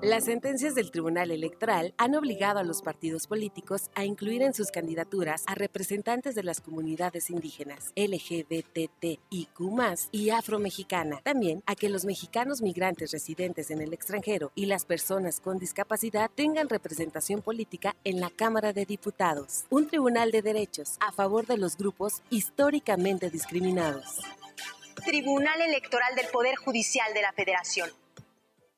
Las sentencias del Tribunal Electoral han obligado a los partidos políticos a incluir en sus candidaturas a representantes de las comunidades indígenas, L G B T I Q más, y afromexicana. También a que los mexicanos migrantes residentes en el extranjero y las personas con discapacidad tengan representación política en la Cámara de Diputados. Un tribunal de derechos a favor de los grupos históricamente discriminados. Tribunal Electoral del Poder Judicial de la Federación.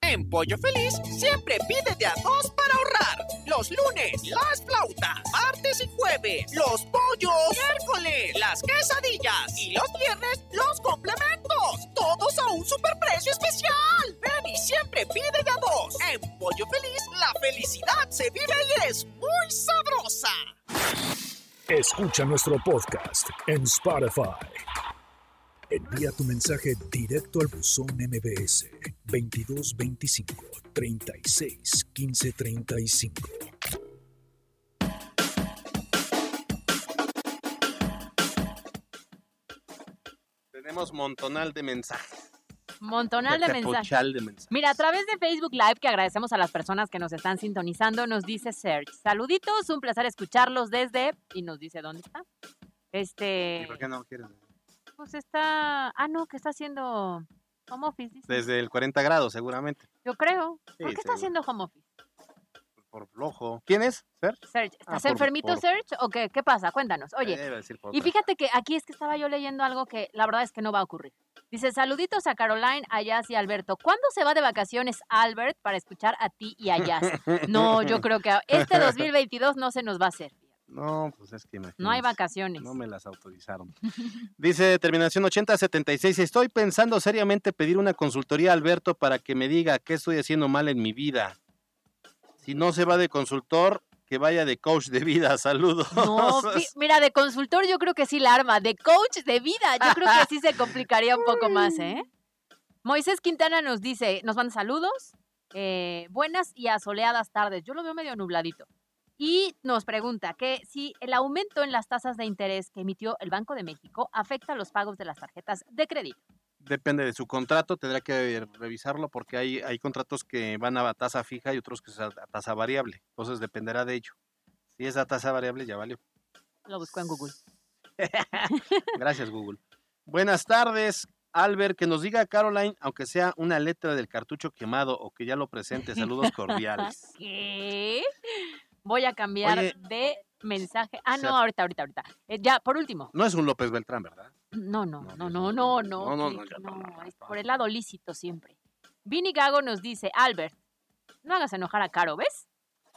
En Pollo Feliz siempre pide de a dos para ahorrar. Los lunes, las flautas. Martes y jueves, los pollos. Miércoles, las quesadillas. Y los viernes, los complementos. Todos a un superprecio especial. Ven y siempre pide de a dos. En Pollo Feliz, la felicidad se vive y es muy sabrosa. Escucha nuestro podcast en Spotify. Envía tu mensaje directo al buzón M B S veintidós veinticinco, treinta y seis, quince treinta y cinco. Tenemos montonal de mensajes. Montonal de mensajes. de mensajes. Mira, a través de Facebook Live, que agradecemos a las personas que nos están sintonizando, nos dice Serge: saluditos, un placer escucharlos desde... Y nos dice dónde está. Este... ¿Y por qué no quieres ver? Pues está... Ah, no, que está haciendo home office. Dice. Desde el cuarenta grado, seguramente. Yo creo. Sí, ¿por qué seguro. Está haciendo home office? Por flojo. ¿Quién es? ¿Serge? Serge. ¿Estás ah, enfermito, por... Serge? ¿O qué? ¿Qué pasa? Cuéntanos. Oye, y fíjate que aquí es que estaba yo leyendo algo que la verdad es que no va a ocurrir. Dice, saluditos a Caroline, Ayaz y Alberto. ¿Cuándo se va de vacaciones, Albert, para escuchar a ti y a Ayaz? No, yo creo que este dos mil veintidós no se nos va a hacer. No, pues es que imagínate. No hay vacaciones. No me las autorizaron. Dice, terminación ochenta setenta y seis, estoy pensando seriamente pedir una consultoría a Alberto para que me diga qué estoy haciendo mal en mi vida. Si no se va de consultor, que vaya de coach de vida. Saludos. No, mira, de consultor yo creo que sí la arma. De coach de vida, yo creo que sí se complicaría un poco más, ¿eh? Moisés Quintana nos dice, nos manda saludos. Eh, buenas y asoleadas tardes. Yo lo veo medio nubladito. Y nos pregunta que si el aumento en las tasas de interés que emitió el Banco de México afecta los pagos de las tarjetas de crédito. Depende de su contrato, tendrá que revisarlo porque hay, hay contratos que van a tasa fija y otros que son a tasa variable. Entonces dependerá de ello. Si es a tasa variable, ya valió. Lo buscó en Google. Gracias, Google. Buenas tardes, Albert, que nos diga Caroline, aunque sea una letra del cartucho quemado o que ya lo presente, saludos cordiales. ¿Qué? Voy a cambiar Oye, de mensaje. Ah, o sea, no, ahorita, ahorita, ahorita. Eh, ya, por último. No es un López Beltrán, ¿verdad? No, no, no, no, no, no. No, no, no, no, no es por el lado lícito siempre. Vini Gago nos dice, Albert, no hagas enojar a Caro, ¿ves?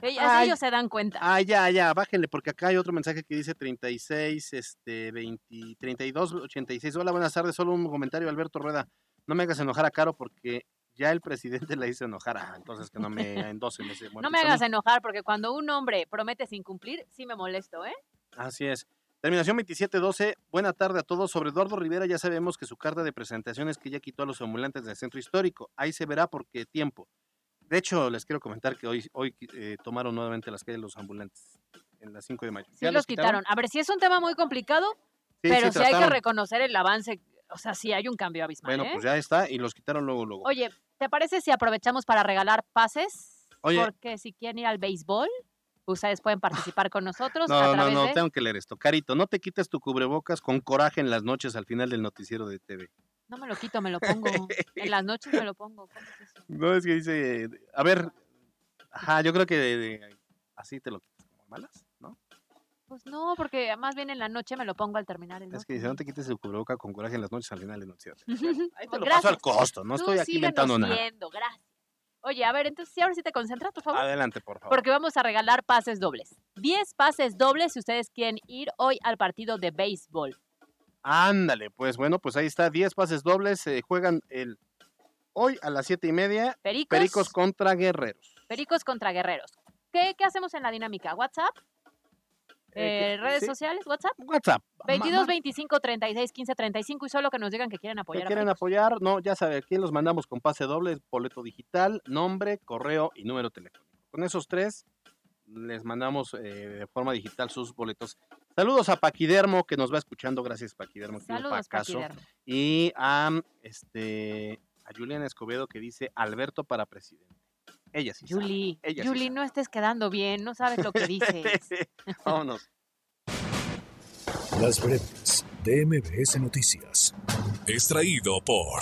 Ellos, ay, ellos se dan cuenta. Ah, ya, ya, bájenle, porque acá hay otro mensaje que dice treinta y seis, este, veinte, treinta y dos, ochenta y seis. Hola, buenas tardes, solo un comentario, Alberto Rueda. No me hagas enojar a Caro porque ya el presidente la hizo enojar, ah, entonces que no me endosen ese muerto. No me hagas enojar porque cuando un hombre promete sin cumplir, sí me molesto, ¿eh? Así es. Terminación veintisiete doce, buena tarde a todos. Sobre Eduardo Rivera ya sabemos que su carta de presentación es que ya quitó a los ambulantes del centro histórico. Ahí se verá por qué tiempo. De hecho, les quiero comentar que hoy, hoy eh, tomaron nuevamente las calles los ambulantes en las cinco de mayo. Sí, los quitaron. quitaron. A ver, sí es un tema muy complicado, sí, pero sí, sí hay que reconocer el avance. O sea, sí hay un cambio abismal. Bueno, ¿eh? Pues ya está y los quitaron luego, luego. Oye, ¿te parece si aprovechamos para regalar pases? Oye. Porque si quieren ir al béisbol, ustedes pueden participar con nosotros. No, a través no, no, de... tengo que leer esto. Carito, no te quites tu cubrebocas con coraje en las noches al final del noticiero de T V. No me lo quito, me lo pongo. En las noches me lo pongo. ¿Cómo es eso? No, es que dice, a ver, ajá, yo creo que de, de, así te lo quitas como malas, ¿no? Pues no, porque más bien en la noche me lo pongo al terminar el noche. Es que dice, no te quites el cubrebocas con coraje en las noches al final del noticiero. Bueno, ahí te lo gracias. Paso al costo, no Tú estoy aquí inventando nada. Viendo, gracias. Oye, a ver, entonces, ¿sí ahora sí te concentras, por favor? Adelante, por favor. Porque vamos a regalar pases dobles. diez pases dobles si ustedes quieren ir hoy al partido de béisbol. Ándale, pues bueno, pues ahí está, diez pases dobles, se eh, juegan el hoy a las siete y media, Pericos, Pericos contra Guerreros. Pericos contra Guerreros. ¿Qué, qué hacemos en la dinámica? ¿WhatsApp? Eh, eh, ¿Redes sí. sociales? ¿WhatsApp? WhatsApp. veintidós, veinticinco, treinta y seis, quince, treinta y cinco y solo que nos digan que quieren apoyar. Que quieren a apoyar, no, ya saben, aquí los mandamos con pase doble, boleto digital, nombre, correo y número telefónico. Con esos tres les mandamos eh, de forma digital sus boletos. Saludos a Paquidermo, que nos va escuchando. Gracias, Paquidermo. Saludos, Paquidermo. Y a, este, a Juliana Escobedo, que dice Alberto para presidente. Ella sí Julie, sabe. Ella Julie, sí no sabe. Estés quedando bien. No sabes lo que dices. Vámonos. Las breves de M B S Noticias. Extraído por...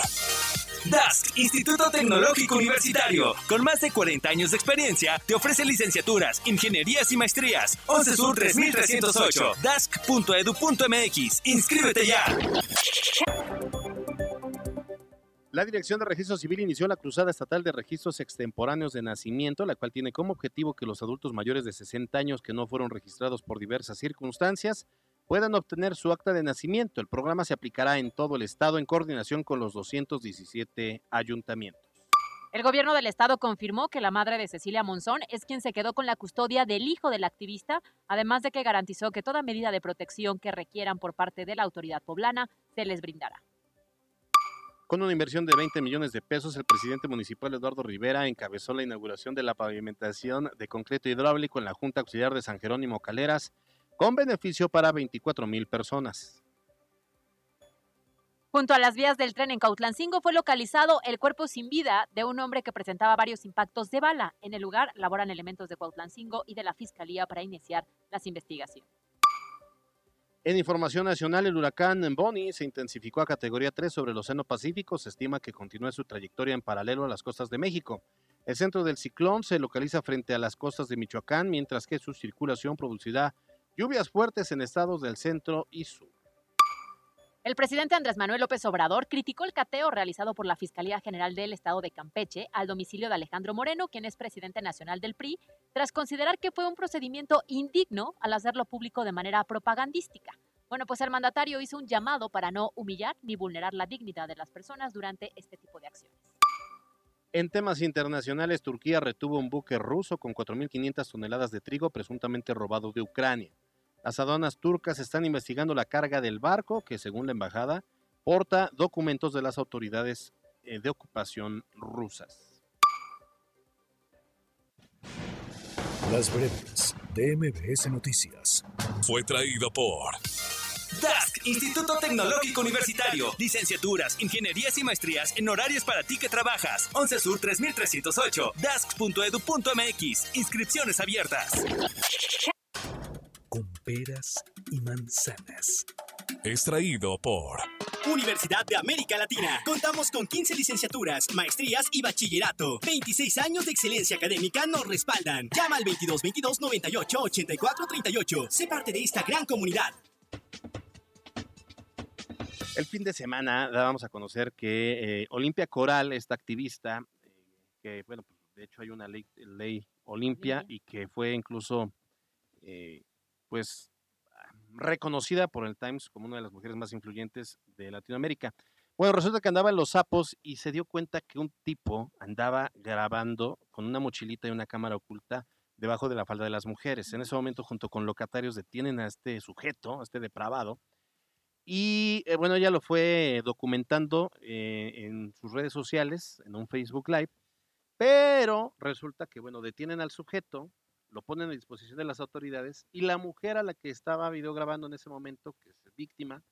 D A S K, Instituto Tecnológico Universitario, con más de cuarenta años de experiencia, te ofrece licenciaturas, ingenierías y maestrías. once sur tres mil trescientos ocho, dask punto edu punto mx. ¡Inscríbete ya! La Dirección de Registro Civil inició la Cruzada Estatal de Registros Extemporáneos de Nacimiento, la cual tiene como objetivo que los adultos mayores de sesenta años que no fueron registrados por diversas circunstancias puedan obtener su acta de nacimiento. El programa se aplicará en todo el estado en coordinación con los doscientos diecisiete ayuntamientos. El gobierno del estado confirmó que la madre de Cecilia Monzón es quien se quedó con la custodia del hijo del activista, además de que garantizó que toda medida de protección que requieran por parte de la autoridad poblana se les brindará. Con una inversión de veinte millones de pesos, el presidente municipal Eduardo Rivera encabezó la inauguración de la pavimentación de concreto hidráulico en la Junta Auxiliar de San Jerónimo Caleras, con beneficio para veinticuatro mil personas. Junto a las vías del tren en Cuautlancingo fue localizado el cuerpo sin vida de un hombre que presentaba varios impactos de bala. En el lugar laboran elementos de Cuautlancingo y de la Fiscalía para iniciar las investigaciones. En información nacional, el huracán Bonnie se intensificó a categoría tres sobre el Océano Pacífico. Se estima que continúe su trayectoria en paralelo a las costas de México. El centro del ciclón se localiza frente a las costas de Michoacán, mientras que su circulación producirá lluvias fuertes en estados del centro y sur. El presidente Andrés Manuel López Obrador criticó el cateo realizado por la Fiscalía General del Estado de Campeche al domicilio de Alejandro Moreno, quien es presidente nacional del P R I, tras considerar que fue un procedimiento indigno al hacerlo público de manera propagandística. Bueno, pues el mandatario hizo un llamado para no humillar ni vulnerar la dignidad de las personas durante este tipo de acciones. En temas internacionales, Turquía retuvo un buque ruso con cuatro mil quinientas toneladas de trigo presuntamente robado de Ucrania. Las aduanas turcas están investigando la carga del barco que, según la embajada, porta documentos de las autoridades de ocupación rusas. Las breves de M B S Noticias. Fue traído por... D A S K, Instituto Tecnológico Universitario. Licenciaturas, ingenierías y maestrías en horarios para ti que trabajas. once sur tres mil trescientos ocho, dask punto edu punto mx. Inscripciones abiertas. Con peras y manzanas. Extraído por... Universidad de América Latina. Contamos con quince licenciaturas, maestrías y bachillerato. veintiséis años de excelencia académica nos respaldan. Llama al veintidós veintidós noventa y ocho ochenta y cuatro treinta y ocho. Sé parte de esta gran comunidad. El fin de semana dábamos a conocer que eh, Olimpia Coral, esta activista, eh, que bueno, de hecho hay una ley, ley Olimpia, sí, y que fue incluso eh, pues reconocida por el Times como una de las mujeres más influyentes de Latinoamérica. Bueno, resulta que andaba en Los Sapos y se dio cuenta que un tipo andaba grabando con una mochilita y una cámara oculta debajo de la falda de las mujeres. En ese momento, junto con locatarios, detienen a este sujeto, a este depravado. Y eh, bueno, ella lo fue documentando eh, en sus redes sociales, en un Facebook Live, pero resulta que, bueno, detienen al sujeto, lo ponen a disposición de las autoridades y la mujer a la que estaba videograbando en ese momento, que es víctima,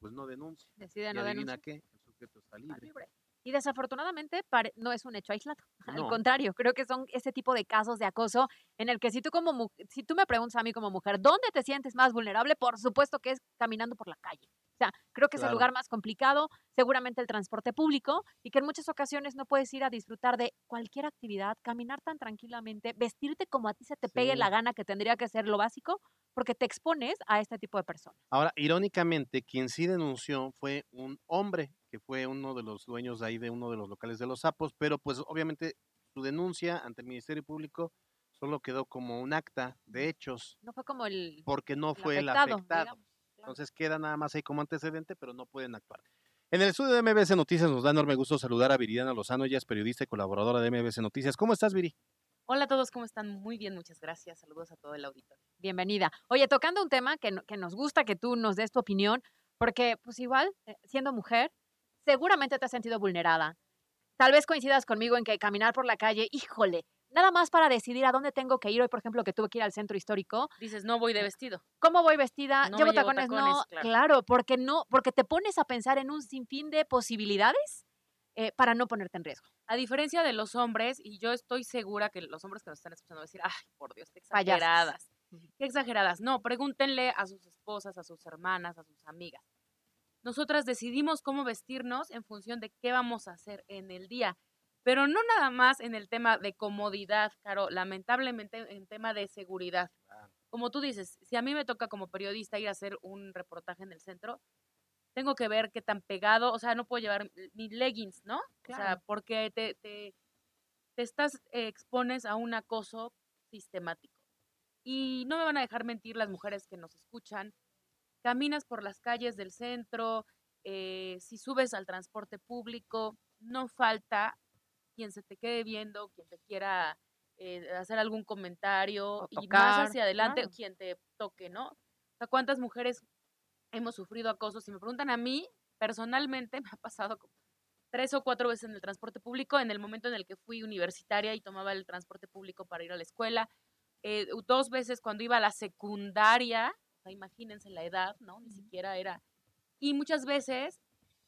pues no denuncia. Decide no denunciar. ¿Qué? El sujeto está libre. Está libre. Y desafortunadamente no es un hecho aislado, al no. contrario, creo que son ese tipo de casos de acoso en el que si tú, como, si tú me preguntas a mí como mujer, ¿dónde te sientes más vulnerable? Por supuesto que es caminando por la calle. O sea, creo que claro. es el lugar más complicado, seguramente el transporte público, y que en muchas ocasiones no puedes ir a disfrutar de cualquier actividad, caminar tan tranquilamente, vestirte como a ti se te sí. pegue la gana, que tendría que ser lo básico, porque te expones a este tipo de personas. Ahora, irónicamente, quien sí denunció fue un hombre, que fue uno de los dueños de ahí de uno de los locales de Los Sapos, pero pues obviamente su denuncia ante el Ministerio Público solo quedó como un acta de hechos. No fue como el Porque no el fue afectado, el afectado. Digamos, claro. Entonces queda nada más ahí como antecedente, pero no pueden actuar. En el estudio de M B S Noticias nos da enorme gusto saludar a Viridiana Lozano, ella es periodista y colaboradora de M B S Noticias. ¿Cómo estás, Viri? Hola a todos, ¿cómo están? Muy bien, muchas gracias. Saludos a todo el auditorio. Bienvenida. Oye, tocando un tema que, que nos gusta que tú nos des tu opinión, porque pues igual, siendo mujer, seguramente te has sentido vulnerada. Tal vez coincidas conmigo en que caminar por la calle, híjole, nada más para decidir a dónde tengo que ir. Hoy, por ejemplo, que tuve que ir al centro histórico. Dices, no voy de vestido. ¿Cómo voy vestida? No ¿Llevo tacones? tacones? No, claro, claro porque, no, porque te pones a pensar en un sinfín de posibilidades eh, para no ponerte en riesgo. A diferencia de los hombres, y yo estoy segura que los hombres que nos están escuchando van a decir, ay, por Dios, qué exageradas. Payasas. Qué exageradas. No, pregúntenle a sus esposas, a sus hermanas, a sus amigas. Nosotras decidimos cómo vestirnos en función de qué vamos a hacer en el día, pero no nada más en el tema de comodidad, Caro, lamentablemente en tema de seguridad. Como tú dices, si a mí me toca como periodista ir a hacer un reportaje en el centro, tengo que ver qué tan pegado, o sea, no puedo llevar ni leggings, ¿no? Claro. O sea, porque te, te, te estás, eh, expones a un acoso sistemático. Y no me van a dejar mentir las mujeres que nos escuchan. Caminas por las calles del centro, eh, si subes al transporte público, no falta quien se te quede viendo, quien te quiera eh, hacer algún comentario, tocar, y más hacia adelante, claro, quien te toque, ¿no? O sea, ¿cuántas mujeres hemos sufrido acoso? Si me preguntan a mí, personalmente me ha pasado como tres o cuatro veces en el transporte público, en el momento en el que fui universitaria y tomaba el transporte público para ir a la escuela, eh, dos veces cuando iba a la secundaria. O sea, imagínense la edad, ¿no? Ni siquiera era. Y muchas veces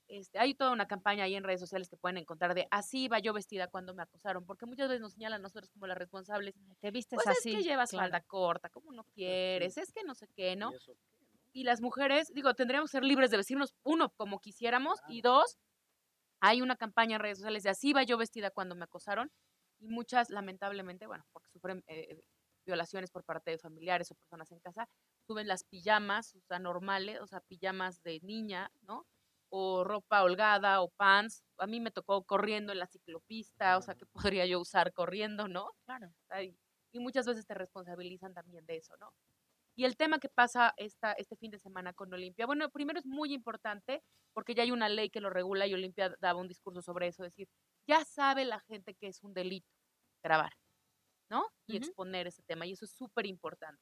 este, hay toda una campaña ahí en redes sociales que pueden encontrar de así iba yo vestida cuando me acosaron, porque muchas veces nos señalan a nosotros como las responsables. Te vistes pues así. Es que llevas claro. falda corta, como no quieres, es que no sé qué, ¿no? ¿Y eso qué, no? Y las mujeres, digo, tendríamos que ser libres de vestirnos, uno, como quisiéramos, ah. y dos, hay una campaña en redes sociales de así iba yo vestida cuando me acosaron, y muchas, lamentablemente, bueno, porque sufren eh, violaciones por parte de familiares o personas en casa, suben las pijamas, o sea, normales, o sea, pijamas de niña, ¿no? O ropa holgada o pants. A mí me tocó corriendo en la ciclopista, o sea, ¿qué podría yo usar corriendo, no? Claro. Y muchas veces te responsabilizan también de eso, ¿no? Y el tema que pasa esta, este fin de semana con Olimpia, bueno, primero es muy importante porque ya hay una ley que lo regula y Olimpia daba un discurso sobre eso, es decir, ya sabe la gente que es un delito grabar, ¿no? Y uh-huh. exponer ese tema, y eso es súper importante.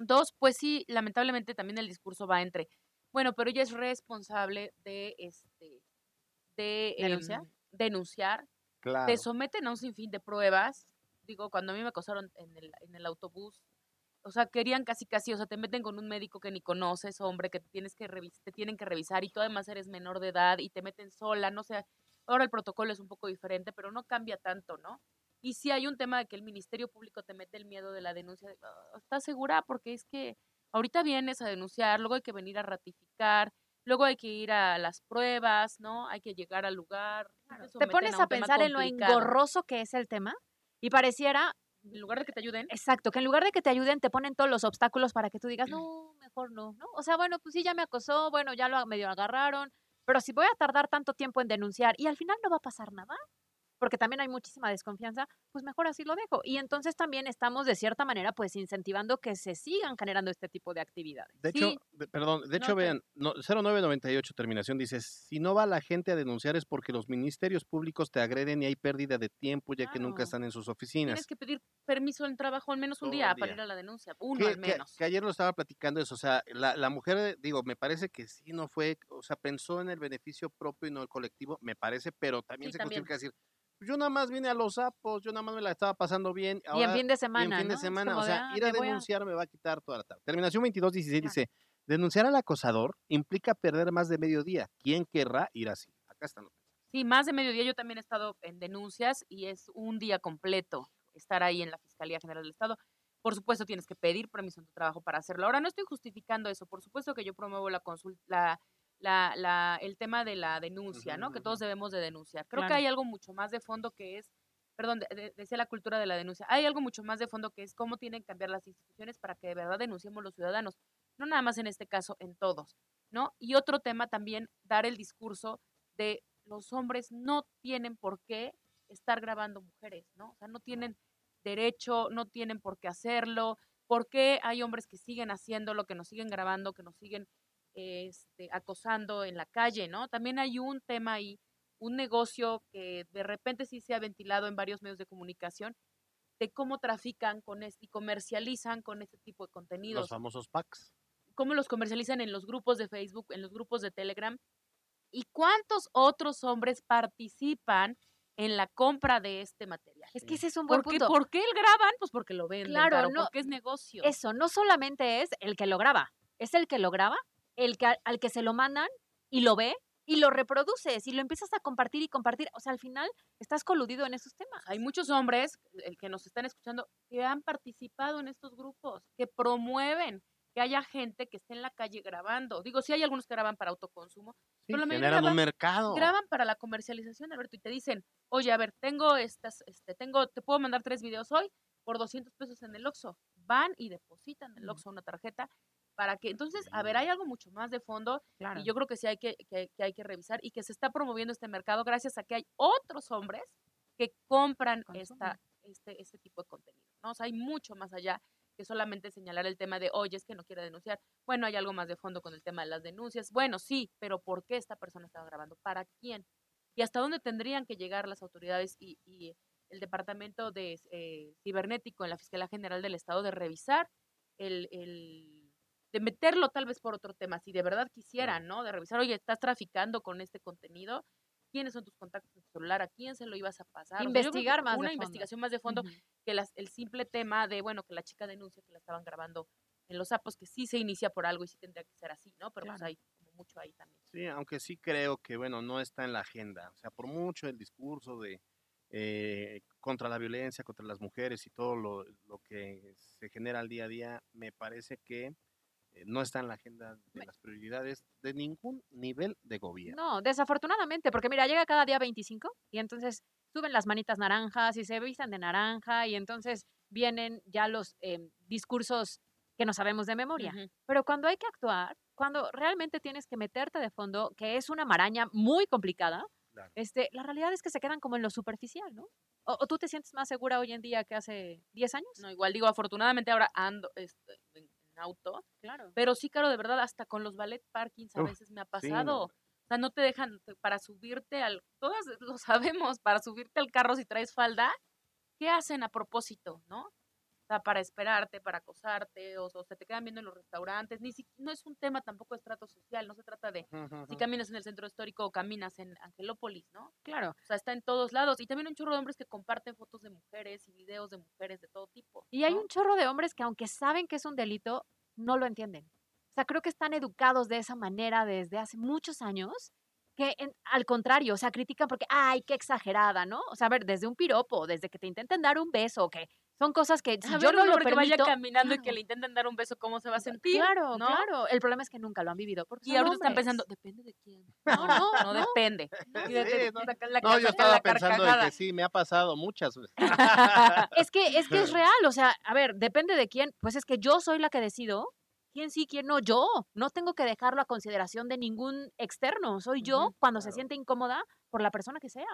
Dos, pues sí, lamentablemente también el discurso va entre, bueno, pero ella es responsable de, este, de ¿Denunciar? Eh, denunciar. Claro. Te someten a un sinfín de pruebas. Digo, cuando a mí me acosaron en el, en el autobús, o sea, querían casi casi, o sea, te meten con un médico que ni conoces, hombre, que te, tienes que revis- te tienen que revisar y tú además eres menor de edad y te meten sola, no sé, ahora el protocolo es un poco diferente, pero no cambia tanto, ¿no? Y si hay un tema de que el Ministerio Público te mete el miedo de la denuncia, ¿estás segura? Porque es que ahorita vienes a denunciar, luego hay que venir a ratificar, luego hay que ir a las pruebas, ¿no? Hay que llegar al lugar. Claro. Te pones a, a pensar en lo engorroso que es el tema y pareciera... En lugar de que te ayuden. Exacto, que en lugar de que te ayuden te ponen todos los obstáculos para que tú digas, no, mejor no, ¿no? O sea, bueno, pues sí, ya me acosó, bueno, ya lo medio agarraron, pero si voy a tardar tanto tiempo en denunciar y al final no va a pasar nada, porque también hay muchísima desconfianza, pues mejor así lo dejo. Y entonces también estamos, de cierta manera, pues incentivando que se sigan generando este tipo de actividades. De hecho, sí. de, perdón, de hecho, no, vean, no, cero nueve noventa y ocho, terminación, dice, si no va la gente a denunciar es porque los ministerios públicos te agreden y hay pérdida de tiempo, ya claro. que nunca están en sus oficinas. Tienes que pedir permiso en trabajo al menos un día, día para ir a la denuncia, uno que, al menos. Que, que ayer lo estaba platicando eso, o sea, la, la mujer, digo, me parece que sí no fue, o sea, pensó en el beneficio propio y no el colectivo, me parece, pero también sí, se también. Justifica decir, yo nada más vine a Los Sapos, yo nada más me la estaba pasando bien. Ahora, y en fin de semana, en fin ¿no? de semana, o sea, ir a denunciar a... me va a quitar toda la tarde. Terminación veintidós dieciséis claro. dice, denunciar al acosador implica perder más de mediodía. ¿Quién querrá ir así? Acá están los mensajes. Sí, más de mediodía yo también he estado en denuncias y es un día completo estar ahí en la Fiscalía General del Estado. Por supuesto tienes que pedir permiso en tu trabajo para hacerlo. Ahora, no estoy justificando eso. Por supuesto que yo promuevo la consulta, La, la, el tema de la denuncia, ¿no? Que todos debemos de denunciar. Creo claro. que hay algo mucho más de fondo que es, perdón, de, de, decía la cultura de la denuncia, hay algo mucho más de fondo que es cómo tienen que cambiar las instituciones para que de verdad denunciemos los ciudadanos, no nada más en este caso, en todos, ¿no? Y otro tema también, dar el discurso de los hombres no tienen por qué estar grabando mujeres, ¿no? O sea, no tienen derecho, no tienen por qué hacerlo, ¿por qué hay hombres que siguen haciéndolo, que nos siguen grabando, que nos siguen Este, acosando en la calle, ¿no? También hay un tema ahí, un negocio que de repente sí se ha ventilado en varios medios de comunicación, de cómo trafican con este, y comercializan con este tipo de contenidos. Los famosos packs. Cómo los comercializan en los grupos de Facebook, en los grupos de Telegram, y cuántos otros hombres participan en la compra de este material. Es que ese es un buen punto. ¿Por qué lo graban? Pues porque lo venden, claro, claro no, porque es negocio. Eso, no solamente es el que lo graba, es el que lo graba, el que, al que se lo mandan y lo ve y lo reproduces y lo empiezas a compartir y compartir. O sea, al final estás coludido en esos temas. Hay muchos hombres el que nos están escuchando que han participado en estos grupos, que promueven que haya gente que esté en la calle grabando. Digo, sí hay algunos que graban para autoconsumo. Sí, pero generan graban, un mercado. Graban para la comercialización, Alberto, y te dicen, oye, a ver, tengo estas, este, tengo, te puedo mandar tres videos hoy por doscientos pesos en el Oxxo. Van y depositan en el Oxxo una tarjeta para que, entonces, a ver, hay algo mucho más de fondo claro. y yo creo que sí hay que, que, que hay que revisar y que se está promoviendo este mercado gracias a que hay otros hombres que compran esta, este, este tipo de contenido, ¿no? O sea, hay mucho más allá que solamente señalar el tema de, oye, es que no quiere denunciar. Bueno, hay algo más de fondo con el tema de las denuncias. Bueno, sí, pero ¿por qué esta persona estaba grabando? ¿Para quién? ¿Y hasta dónde tendrían que llegar las autoridades y, y el Departamento de eh, Cibernético en la Fiscalía General del Estado de revisar el... el de meterlo tal vez por otro tema, si de verdad quisieran, ¿no? De revisar, oye, estás traficando con este contenido, ¿quiénes son tus contactos en tu celular? ¿A quién se lo ibas a pasar? Investigar o sea, más de fondo. Una investigación más de fondo uh-huh. que las, el simple tema de, bueno, que la chica denuncia que la estaban grabando en Los Sapos, que sí se inicia por algo y sí tendría que ser así, ¿no? Pero claro. pues hay como mucho ahí también. Sí, aunque sí creo que, bueno, no está en la agenda. O sea, por mucho el discurso de eh, contra la violencia, contra las mujeres y todo lo, lo que se genera al día a día, me parece que no está en la agenda de las prioridades de ningún nivel de gobierno. No, desafortunadamente, porque mira, llega cada día veinticinco y entonces suben las manitas naranjas y se visten de naranja y entonces vienen ya los eh, discursos que no sabemos de memoria. Uh-huh. Pero cuando hay que actuar, cuando realmente tienes que meterte de fondo, que es una maraña muy complicada, claro. este, la realidad es que se quedan como en lo superficial, ¿no? O, ¿O tú te sientes más segura hoy en día que hace diez años? No, igual digo, afortunadamente ahora ando... Este, auto, claro. Pero sí, claro, de verdad, hasta con los ballet parkings a Uf, veces me ha pasado. Sí, no. O sea, no te dejan para subirte al... Todas lo sabemos, para subirte al carro si traes falda, ¿qué hacen a propósito, no? O sea, para esperarte, para acosarte, o, o se te quedan viendo en los restaurantes. Ni si, no es un tema tampoco de estrato social, no se trata de ajá, ajá. si caminas en el centro histórico o caminas en Angelópolis, ¿no? Claro. O sea, está en todos lados. Y también un chorro de hombres que comparten fotos de mujeres y videos de mujeres de todo tipo. Y hay ¿no? un chorro de hombres que aunque saben que es un delito, no lo entienden. O sea, creo que están educados de esa manera desde hace muchos años, que en, al contrario, o sea, critican porque, ay, qué exagerada, ¿no? O sea, a ver, desde un piropo, desde que te intenten dar un beso, que Son cosas que si a yo ver, no lo permito... vaya caminando claro. y que le intenten dar un beso, ¿cómo se va a sentir? Claro, ¿no? claro. El problema es que nunca lo han vivido. Porque y ahora hombres. Están pensando, depende de quién. No, no, no, no depende. No, sí, de, no, la, no la, yo estaba pensando de que sí, me ha pasado muchas veces. es, que, es que es real, o sea, a ver, depende de quién. Pues es que yo soy la que decido quién sí, quién no. Yo no tengo que dejarlo a consideración de ningún externo. Soy yo uh-huh, cuando claro. se siente incómoda por la persona que sea.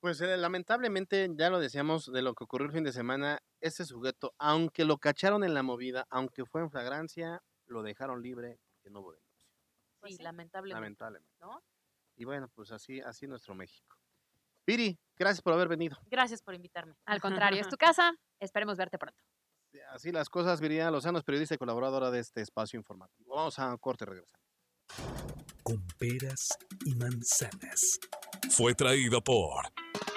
Pues eh, lamentablemente, ya lo decíamos de lo que ocurrió el fin de semana, este sujeto, aunque lo cacharon en la movida, aunque fue en flagrancia, lo dejaron libre porque no hubo denuncia. Pues sí, sí, lamentablemente. Lamentablemente. ¿No? Y bueno, pues así, así nuestro México. Viri, gracias por haber venido. Gracias por invitarme. Al contrario, es tu casa, esperemos verte pronto. Así las cosas, Viridiana Lozano, periodista y colaboradora de este espacio informativo. Vamos a un corte y regresamos. Con peras y manzanas. Fue traído por...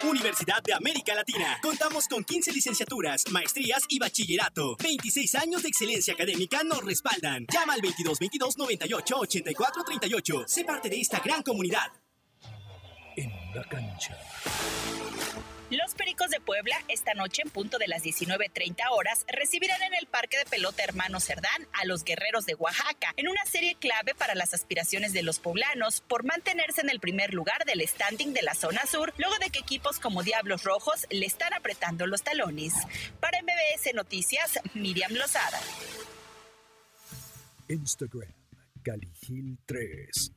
Universidad de América Latina. Contamos con quince licenciaturas, maestrías y bachillerato. veintiséis años de excelencia académica nos respaldan. Llama al veintidós veintidós noventa y ocho ochenta y cuatro treinta y ocho. Sé parte de esta gran comunidad. En la cancha. Los Pericos de Puebla, esta noche en punto de las diecinueve treinta horas, recibirán en el Parque de Pelota Hermano Cerdán a los Guerreros de Oaxaca, en una serie clave para las aspiraciones de los poblanos por mantenerse en el primer lugar del standing de la zona sur, luego de que equipos como Diablos Rojos le están apretando los talones. Para M B S Noticias, Miriam Lozada. Instagram, Caligil tres.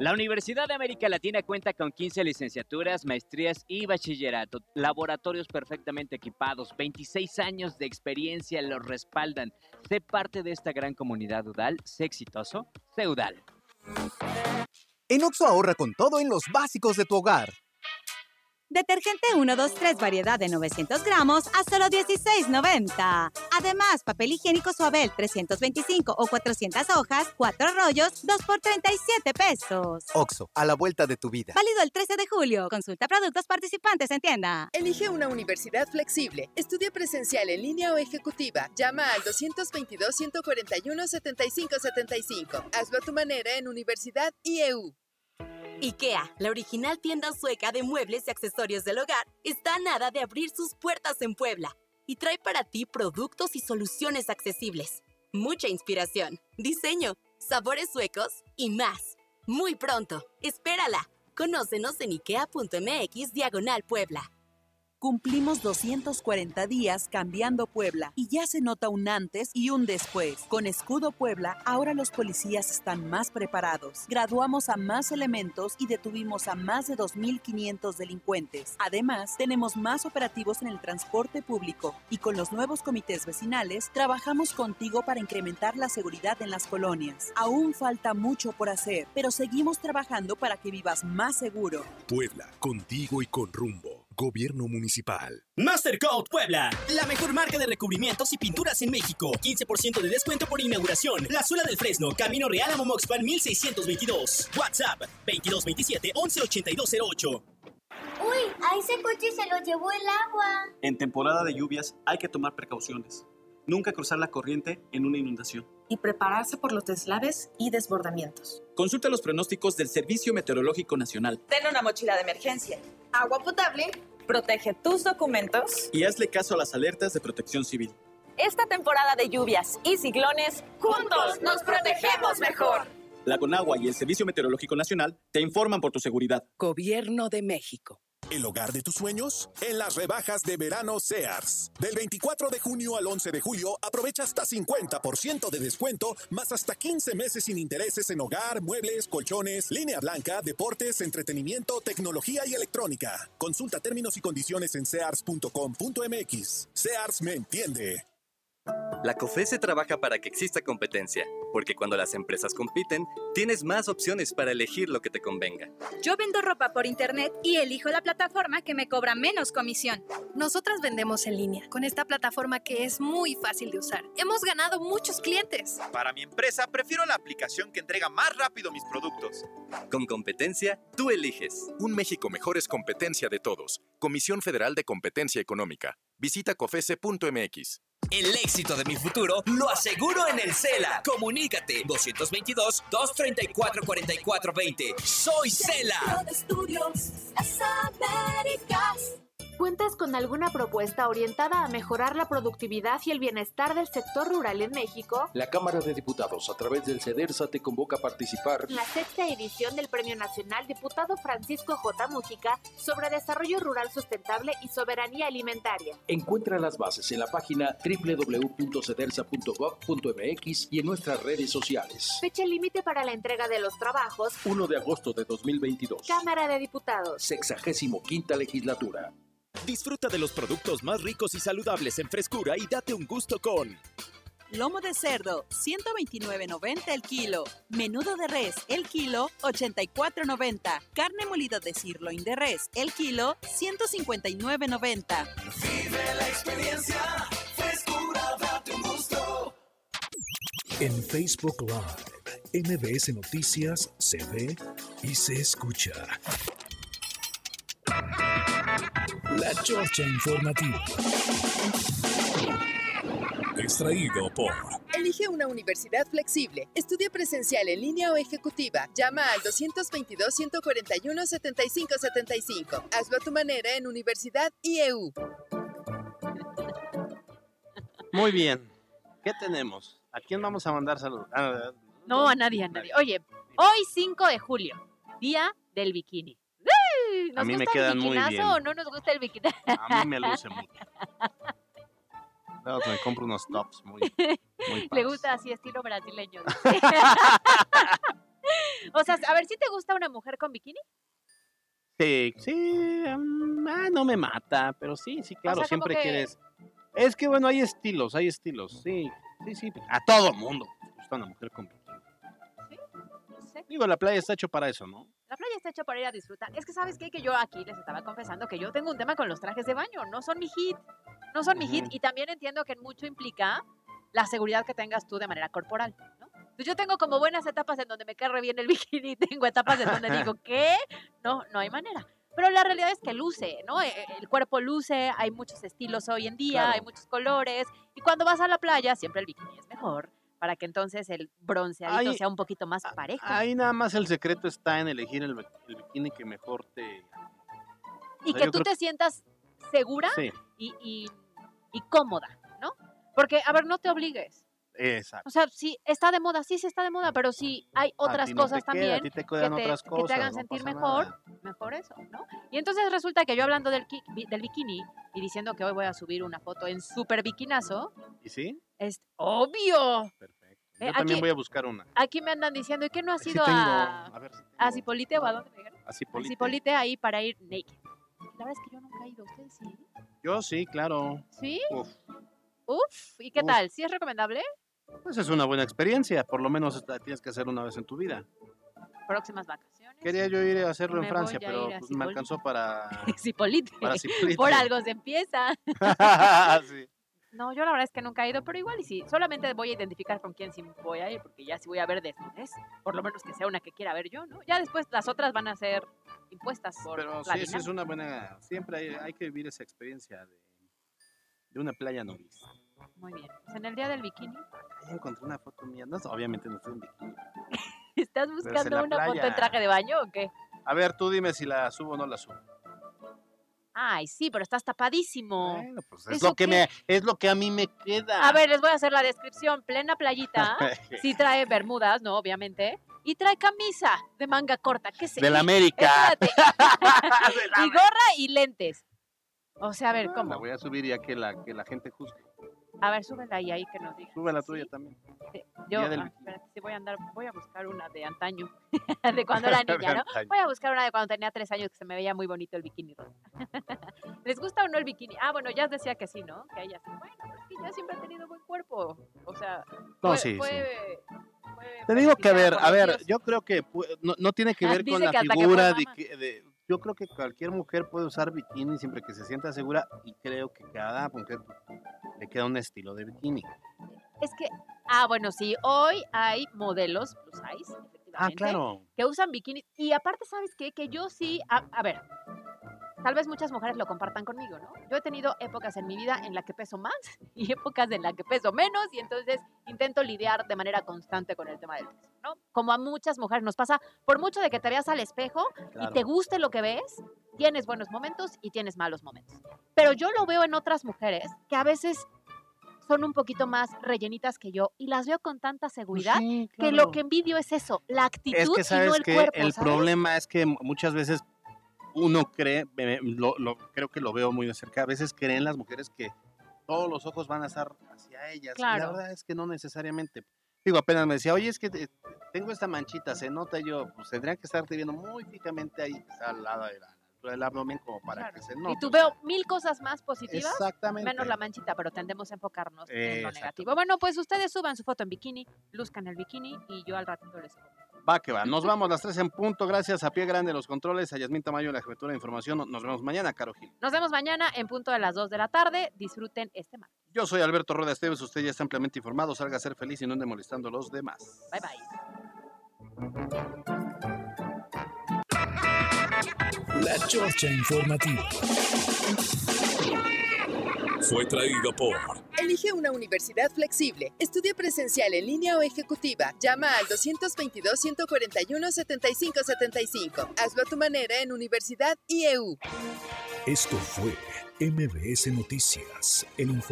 La Universidad de América Latina cuenta con quince licenciaturas, maestrías y bachillerato, laboratorios perfectamente equipados, veintiséis años de experiencia los respaldan. Sé parte de esta gran comunidad UDAL, sé exitoso, sé UDAL. En Oxxo ahorra con todo en los básicos de tu hogar. Detergente uno dos tres variedad de novecientos gramos a solo dieciséis noventa. Además, papel higiénico Suabel trescientos veinticinco o cuatrocientas hojas, cuatro rollos, dos por treinta y siete pesos. Oxxo, a la vuelta de tu vida. Válido el trece de julio. Consulta productos participantes en tienda. Elige una universidad flexible. Estudia presencial, en línea o ejecutiva. Llama al doscientos veintidós ciento cuarenta y uno setenta y cinco setenta y cinco. Hazlo a tu manera en Universidad I E U. IKEA, la original tienda sueca de muebles y accesorios del hogar, está a nada de abrir sus puertas en Puebla y trae para ti productos y soluciones accesibles. Mucha inspiración, diseño, sabores suecos y más. Muy pronto, espérala. Conócenos en ikea punto m x diagonal Puebla. Cumplimos doscientos cuarenta días cambiando Puebla y ya se nota un antes y un después. Con Escudo Puebla, ahora los policías están más preparados. Graduamos a más elementos y detuvimos a más de dos mil quinientos delincuentes. Además, tenemos más operativos en el transporte público y con los nuevos comités vecinales trabajamos contigo para incrementar la seguridad en las colonias. Aún falta mucho por hacer, pero seguimos trabajando para que vivas más seguro. Puebla, contigo y con rumbo. Gobierno Municipal. Mastercoat Puebla, la mejor marca de recubrimientos y pinturas en México. quince por ciento de descuento por inauguración. La Zula del Fresno, Camino Real a Momoxpan mil seiscientos veintidós. WhatsApp veintidós veintisiete once ochenta y dos cero ocho. Uy, a ese coche se lo llevó el agua. En temporada de lluvias hay que tomar precauciones. Nunca cruzar la corriente en una inundación. Y prepararse por los deslaves y desbordamientos. Consulta los pronósticos del Servicio Meteorológico Nacional. Ten una mochila de emergencia, agua potable, protege tus documentos y hazle caso a las alertas de protección civil. Esta temporada de lluvias y ciclones, juntos nos protegemos mejor. La Conagua y el Servicio Meteorológico Nacional te informan por tu seguridad. Gobierno de México. ¿El hogar de tus sueños? En las rebajas de verano Sears. Del veinticuatro de junio al once de julio, aprovecha hasta cincuenta por ciento de descuento, más hasta quince meses sin intereses en hogar, muebles, colchones, línea blanca, deportes, entretenimiento, tecnología y electrónica. Consulta términos y condiciones en sears punto com punto m x. Sears me entiende. La COFESE trabaja para que exista competencia, porque cuando las empresas compiten, tienes más opciones para elegir lo que te convenga. Yo vendo ropa por internet y elijo la plataforma que me cobra menos comisión. Nosotras vendemos en línea, con esta plataforma que es muy fácil de usar. Hemos ganado muchos clientes. Para mi empresa, prefiero la aplicación que entrega más rápido mis productos. Con competencia, tú eliges. Un México mejor es competencia de todos. Comisión Federal de Competencia Económica. Visita cofese punto m x. El éxito de mi futuro lo aseguro en el CELA. Comunícate doscientos veintidós, doscientos treinta y cuatro, cuarenta y cuatro veinte. Soy CELA. Centro de Estudios las Américas. ¿Cuentas con alguna propuesta orientada a mejorar la productividad y el bienestar del sector rural en México? La Cámara de Diputados, a través del CEDERSA, te convoca a participar en la sexta edición del Premio Nacional Diputado Francisco J. Múgica sobre Desarrollo Rural Sustentable y Soberanía Alimentaria. Encuentra las bases en la página doble u doble u doble u punto cedersa punto gob punto mx y en nuestras redes sociales. Fecha límite para la entrega de los trabajos: primero de agosto de dos mil veintidós. Cámara de Diputados, sexagésima quinta Legislatura. Disfruta de los productos más ricos y saludables en frescura y date un gusto con lomo de cerdo, ciento veintinueve noventa el kilo. Menudo de res, el kilo, ochenta y cuatro noventa. Carne molida de sirloin de res, el kilo, ciento cincuenta y nueve noventa. Vive la experiencia, frescura, date un gusto. En Facebook Live, M B S Noticias se ve y se escucha. La Chorcha Informativa. Extraído por... Elige una universidad flexible. Estudia presencial, en línea o ejecutiva. Llama al doscientos veintidós, ciento cuarenta y uno, setenta y cinco setenta y cinco. Hazlo a tu manera en Universidad I E U. Muy bien. ¿Qué tenemos? ¿A quién vamos a mandar saludos? Ah, no, no, a nadie, a nadie. Oye, hoy cinco de julio, Día del Bikini. ¿Nos a mí gusta me quedan el muy bien. ¿O no nos gusta el bikinazo? A mí me luce mucho. No, me compro unos tops muy, muy le gusta así estilo brasileño. O sea, a ver, ¿sí te gusta una mujer con bikini? Sí, sí, um, ah, no me mata, pero sí, sí, claro, o sea, siempre que... quieres. Es que bueno, hay estilos, hay estilos, sí, sí, sí. A todo mundo gusta una mujer con bikini. Sí, no sé. Digo, la playa está hecho para eso, ¿no? La playa está hecha para ir a disfrutar. Es que, ¿sabes qué? Que yo aquí les estaba confesando que yo tengo un tema con los trajes de baño. No son mi hit. No son uh-huh. mi hit. Y también entiendo que mucho implica la seguridad que tengas tú de manera corporal, ¿no? Entonces, yo tengo como buenas etapas en donde me cae re bien el bikini. Tengo etapas en donde digo, ¿qué? No, no hay manera. Pero la realidad es que luce, ¿no? El cuerpo luce, hay muchos estilos hoy en día, claro. Hay muchos colores. Y cuando vas a la playa, siempre el bikini es mejor, para que entonces el bronceadito ahí sea un poquito más parejo. Ahí nada más el secreto está en elegir el, el bikini que mejor te... O sea, y que tú creo... te sientas segura sí. y, y, y cómoda, ¿no? Porque, a ver, no te obligues. Exacto. O sea, sí, está de moda, sí, sí está de moda, pero sí hay otras no cosas también queda, te que, te, otras cosas, que te hagan no sentir mejor, nada. Mejor eso, ¿no? Y entonces resulta que yo hablando del, del bikini y diciendo que hoy voy a subir una foto en súper bikinazo. ¿Y sí? Es obvio. Perfecto. Yo eh, también aquí, voy a buscar una. Aquí me andan diciendo, ¿y qué no has ido sí a, a, ver, sí a Cipolite o a dónde me dijeron? A Cipolite. A Cipolite ahí para ir naked. La verdad es que yo nunca he ido. ¿Ustedes sí? Yo sí, claro. ¿Sí? Uf. Uf. ¿Y qué Uf. tal? ¿Sí es recomendable? Pues es una buena experiencia. Por lo menos la tienes que hacer una vez en tu vida. Próximas vacaciones. Quería yo ir a hacerlo me en Francia, pero pues me alcanzó para... Cipolite. Para Cipolite. Por algo se empieza. Sí. No, yo la verdad es que nunca he ido, pero igual y sí. Solamente voy a identificar con quién sí voy a ir, porque ya sí voy a ver desnudez, por lo menos que sea una que quiera ver yo, ¿no? Ya después las otras van a ser impuestas por la dinámica. Pero sí, sí es una buena... Siempre hay, hay que vivir esa experiencia de, de una playa nudista. Muy bien. Pues en el día del bikini... Acá encontré una foto mía. No, obviamente no estoy en bikini. ¿Estás buscando una playa. Foto en traje de baño o qué? A ver, tú dime si la subo o no la subo. Ay, sí, pero estás tapadísimo. Bueno, pues es lo que, que me, es lo que a mí me queda. A ver, les voy a hacer la descripción. Plena playita. Sí trae bermudas, no, obviamente. Y trae camisa de manga corta. ¿Qué sé? De la América. De la... Y gorra y lentes. O sea, a ver, ¿cómo? La voy a subir ya que la, que la gente juzgue. A ver, súbela ahí, ahí que nos diga. Súbela tuya sí. también. Sí. Yo, ah, del... espérate, sí voy a andar, voy a buscar una de antaño, de cuando era niña, ¿no? Voy a buscar una de cuando tenía tres años que se me veía muy bonito el bikini rosa. ¿Les gusta o no el bikini? Ah, bueno, ya decía que sí, ¿no? Que ella sí. Bueno, pues que ya siempre ha tenido buen cuerpo. O sea, no, fue, sí, fue, sí. Fue, fue te digo que a ver, a ver, Dios. Yo creo que no, no tiene que ver ah, con la figura de, que, de yo creo que cualquier mujer puede usar bikini siempre que se sienta segura y creo que cada mujer le queda un estilo de bikini. Es que, ah, bueno, sí, hoy hay modelos plus size, efectivamente, ah, claro. que usan bikinis. Y aparte, ¿sabes qué? Que yo sí, a, a ver, Tal vez muchas mujeres lo compartan conmigo, ¿no? Yo he tenido épocas en mi vida en la que peso más y épocas en la que peso menos, y entonces intento lidiar de manera constante con el tema del peso, ¿no? Como a muchas mujeres nos pasa, por mucho de que te veas al espejo claro. y te guste lo que ves, tienes buenos momentos y tienes malos momentos. Pero yo lo veo en otras mujeres que a veces son un poquito más rellenitas que yo y las veo con tanta seguridad pues sí, claro. que lo que envidio es eso, la actitud es que, ¿sabes y no el que cuerpo. El ¿sabes? Problema es que muchas veces uno cree, lo, lo, creo que lo veo muy de cerca, a veces creen las mujeres que todos los ojos van a estar hacia ellas. Claro. Y la verdad es que no necesariamente. Digo, apenas me decía, oye, es que te, tengo esta manchita, se nota yo, pues tendría que estarte viendo muy fijamente ahí, al lado de la del abdomen como para claro. que se note. Y tú veo mil cosas más positivas, menos la manchita, pero tendemos a enfocarnos eh, en lo exacto. negativo. Bueno, pues ustedes suban su foto en bikini, luzcan el bikini y yo al ratito les pongo. Va que va, nos vamos las tres en punto, gracias a Pie Grande los controles, a Yasmín Tamayo la jefatura de información, nos vemos mañana, Caro Gil. Nos vemos mañana en punto de las dos de la tarde, disfruten este martes. Yo soy Alberto Rueda Esteves, usted ya está ampliamente informado, salga a ser feliz y no ande molestando a los demás. Bye bye. La Chorcha Informativa fue traída por... Elige una universidad flexible, estudia presencial en línea o ejecutiva. Llama al doscientos veintidós, ciento cuarenta y uno, setenta y cinco setenta y cinco. Hazlo a tu manera en Universidad I E U. Esto fue M B S Noticias, el informe.